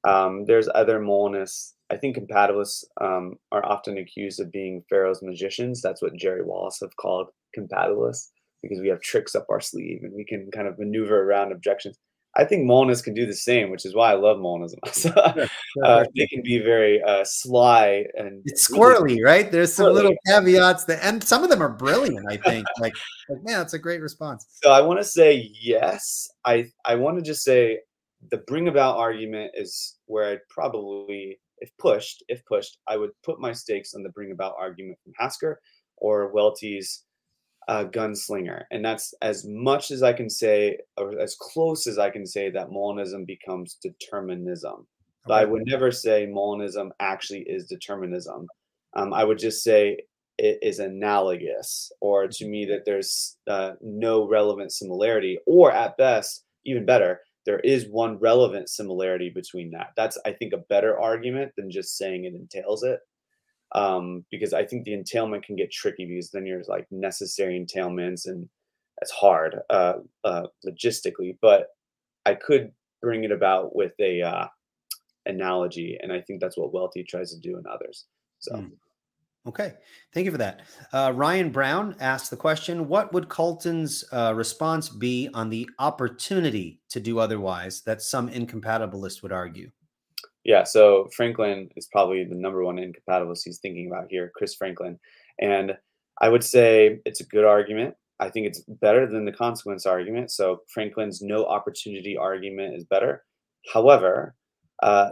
Um, there's other Molinists. I think compatibilists um, are often accused of being Pharaoh's magicians. That's what Jerry Wallace have called compatibilists, because we have tricks up our sleeve and we can kind of maneuver around objections. I think Molinists can do the same, which is why I love Molinism. So, uh, they can be very uh, sly and it's squirrely, right? There's some squirrely. Little caveats that, and some of them are brilliant. I think, like, like, man, that's a great response. So I want to say yes. I I want to just say the bring about argument is where I probably, if pushed, if pushed, I would put my stakes on the bring about argument from Hasker or Welty's Uh, gunslinger. And that's as much as I can say, or as close as I can say, that Molinism becomes determinism. Okay. But I would never say Molinism actually is determinism. Um, I would just say it is analogous, or to me that there's uh, no relevant similarity, or at best, even better, there is one relevant similarity between that. That's, I think, a better argument than just saying it entails it. Um, because I think the entailment can get tricky, because then you're like necessary entailments, and that's hard uh, uh, logistically. But I could bring it about with a uh, analogy, and I think that's what Welty tries to do in others. So, mm. Okay, thank you for that. Uh, Ryan Brown asked the question, what would Colton's uh, response be on the opportunity to do otherwise that some incompatibilists would argue? Yeah, so Franklin is probably the number one incompatibilist he's thinking about here, Chris Franklin. And I would say it's a good argument. I think it's better than the consequence argument. So Franklin's no opportunity argument is better. However, uh,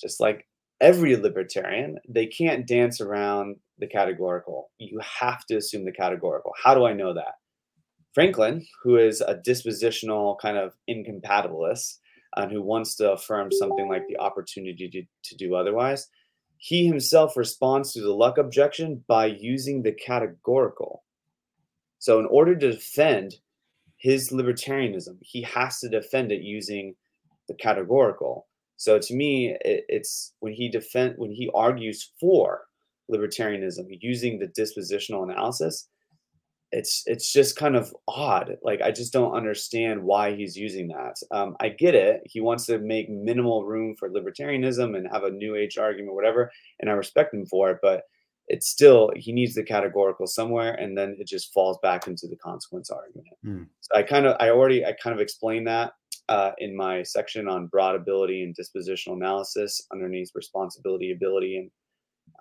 just like every libertarian, they can't dance around the categorical. You have to assume the categorical. How do I know that? Franklin, who is a dispositional kind of incompatibilist and who wants to affirm something like the opportunity to, to do otherwise, he himself responds to the luck objection by using the categorical. So in order to defend his libertarianism, he has to defend it using the categorical. So to me, it, it's when he defend when he argues for libertarianism using the dispositional analysis, it's it's just kind of odd. Like, I just don't understand why he's using that. Um, I get it. He wants to make minimal room for libertarianism and have a new age argument, whatever. And I respect him for it, but it's still, he needs the categorical somewhere, and then it just falls back into the consequence argument. Mm. So I kind of, I already, I kind of explained that uh, in my section on broad ability and dispositional analysis underneath responsibility, ability, and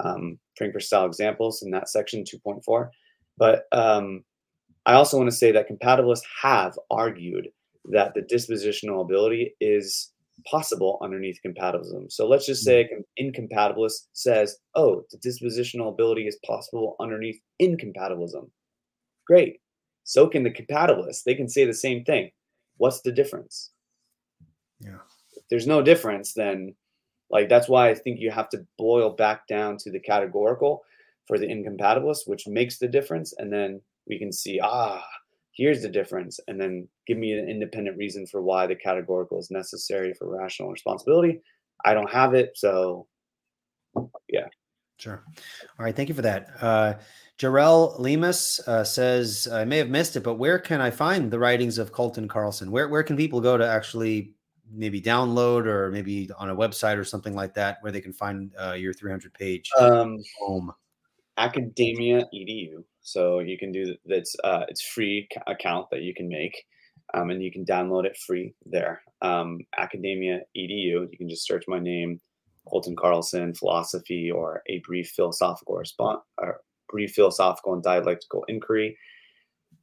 um, Prinker style examples in that section two point four. But um, I also want to say that compatibilists have argued that the dispositional ability is possible underneath compatibilism. So let's just say an incompatibilist says, oh, the dispositional ability is possible underneath incompatibilism. Great. So can the compatibilists. They can say the same thing. What's the difference? Yeah. If there's no difference, then like that's why I think you have to boil back down to the categorical for the incompatibilist, which makes the difference. And then we can see, ah, here's the difference, and then give me an independent reason for why the categorical is necessary for rational responsibility. I don't have it, so yeah. Sure. All right, thank you for that. Uh, Jarrell Lemus uh, says, I may have missed it, but where can I find the writings of Colton Carlson? Where where can people go to actually maybe download, or maybe on a website or something like that, where they can find uh, your three hundred page um, home? Academia dot e d u. So you can do that's uh, it's free account that you can make, um, and you can download it free there. Um, Academia dot e d u. You can just search my name, Colton Carlson, philosophy, or a brief philosophical response, or brief philosophical and dialectical inquiry,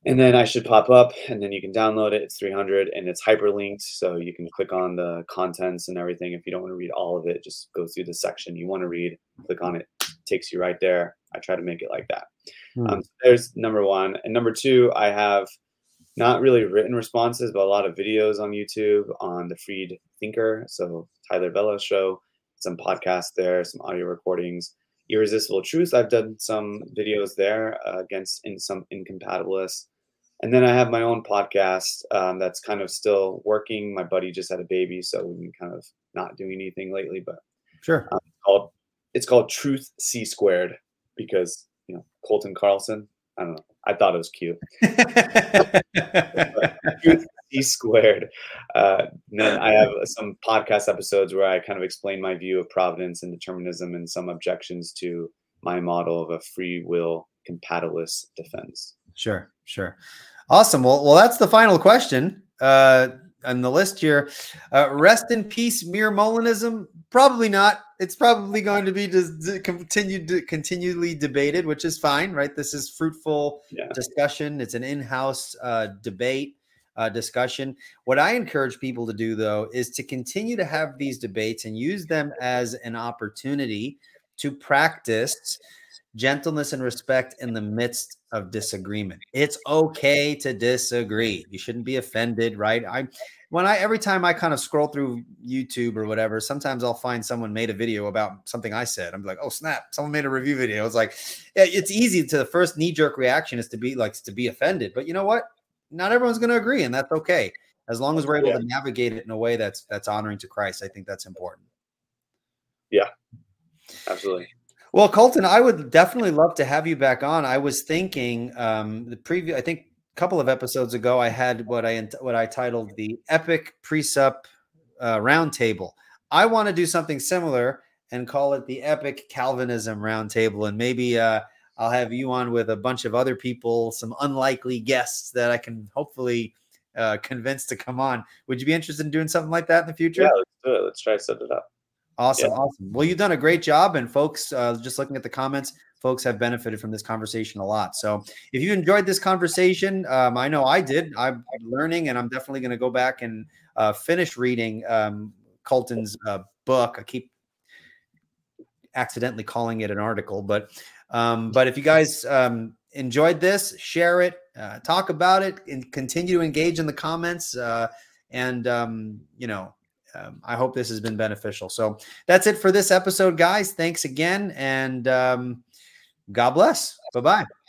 and then I should pop up, and then you can download it. It's three hundred, and it's hyperlinked, so you can click on the contents and everything. If you don't want to read all of it, just go through the section you want to read, click on it, takes you right there. I try to make it like that. Mm. Um, so there's number one. And number two, I have not really written responses, but a lot of videos on YouTube on the Freed Thinker. So Tyler Vela show, some podcasts there, some audio recordings, Irresistible Truth. I've done some videos there uh, against in some incompatibilists. And then I have my own podcast um, that's kind of still working. My buddy just had a baby, so we've been kind of not doing anything lately, but sure. Um, it's called, it's called Truth C Squared. Because, you know, Colton Carlson, I don't know. I thought it was cute. C squared. Uh, then I have some podcast episodes where I kind of explain my view of providence and determinism and some objections to my model of a free will compatibilist defense. Sure, sure. Awesome. Well, well, that's the final question uh, on the list here. Uh, rest in peace, mere Molinism. Probably not. It's probably going to be just continued, continually debated, which is fine, right? This is fruitful yeah. discussion. It's an in-house uh, debate uh, discussion. What I encourage people to do, though, is to continue to have these debates and use them as an opportunity to practice gentleness and respect in the midst of disagreement. It's okay to disagree. You shouldn't be offended, right? I, when I, every time I kind of scroll through YouTube or whatever, sometimes I'll find someone made a video about something I said. I'm like, oh snap, someone made a review video. It's like, it's easy to, the first knee jerk reaction is to be like, to be offended, but you know what? Not everyone's going to agree, and that's okay. As long as we're able yeah. to navigate it in a way that's, that's honoring to Christ. I think that's important. Yeah, absolutely. Well, Colton, I would definitely love to have you back on. I was thinking um, the preview, I think a couple of episodes ago, I had what I what I titled the Epic PreSup uh, Roundtable. I want to do something similar and call it the Epic Calvinism Roundtable. And maybe uh, I'll have you on with a bunch of other people, some unlikely guests that I can hopefully uh, convince to come on. Would you be interested in doing something like that in the future? Yeah, let's do it. Let's try to set it up. Awesome. Yeah. Awesome. Well, you've done a great job. And folks, uh, just looking at the comments, folks have benefited from this conversation a lot. So if you enjoyed this conversation, um, I know I did. I'm learning, and I'm definitely going to go back and uh, finish reading um, Colton's uh, book. I keep accidentally calling it an article, but um, but if you guys um, enjoyed this, share it, uh, talk about it, and continue to engage in the comments. Uh, and, um, you know, Um, I hope this has been beneficial. So that's it for this episode, guys. Thanks again, and um, God bless. Bye-bye.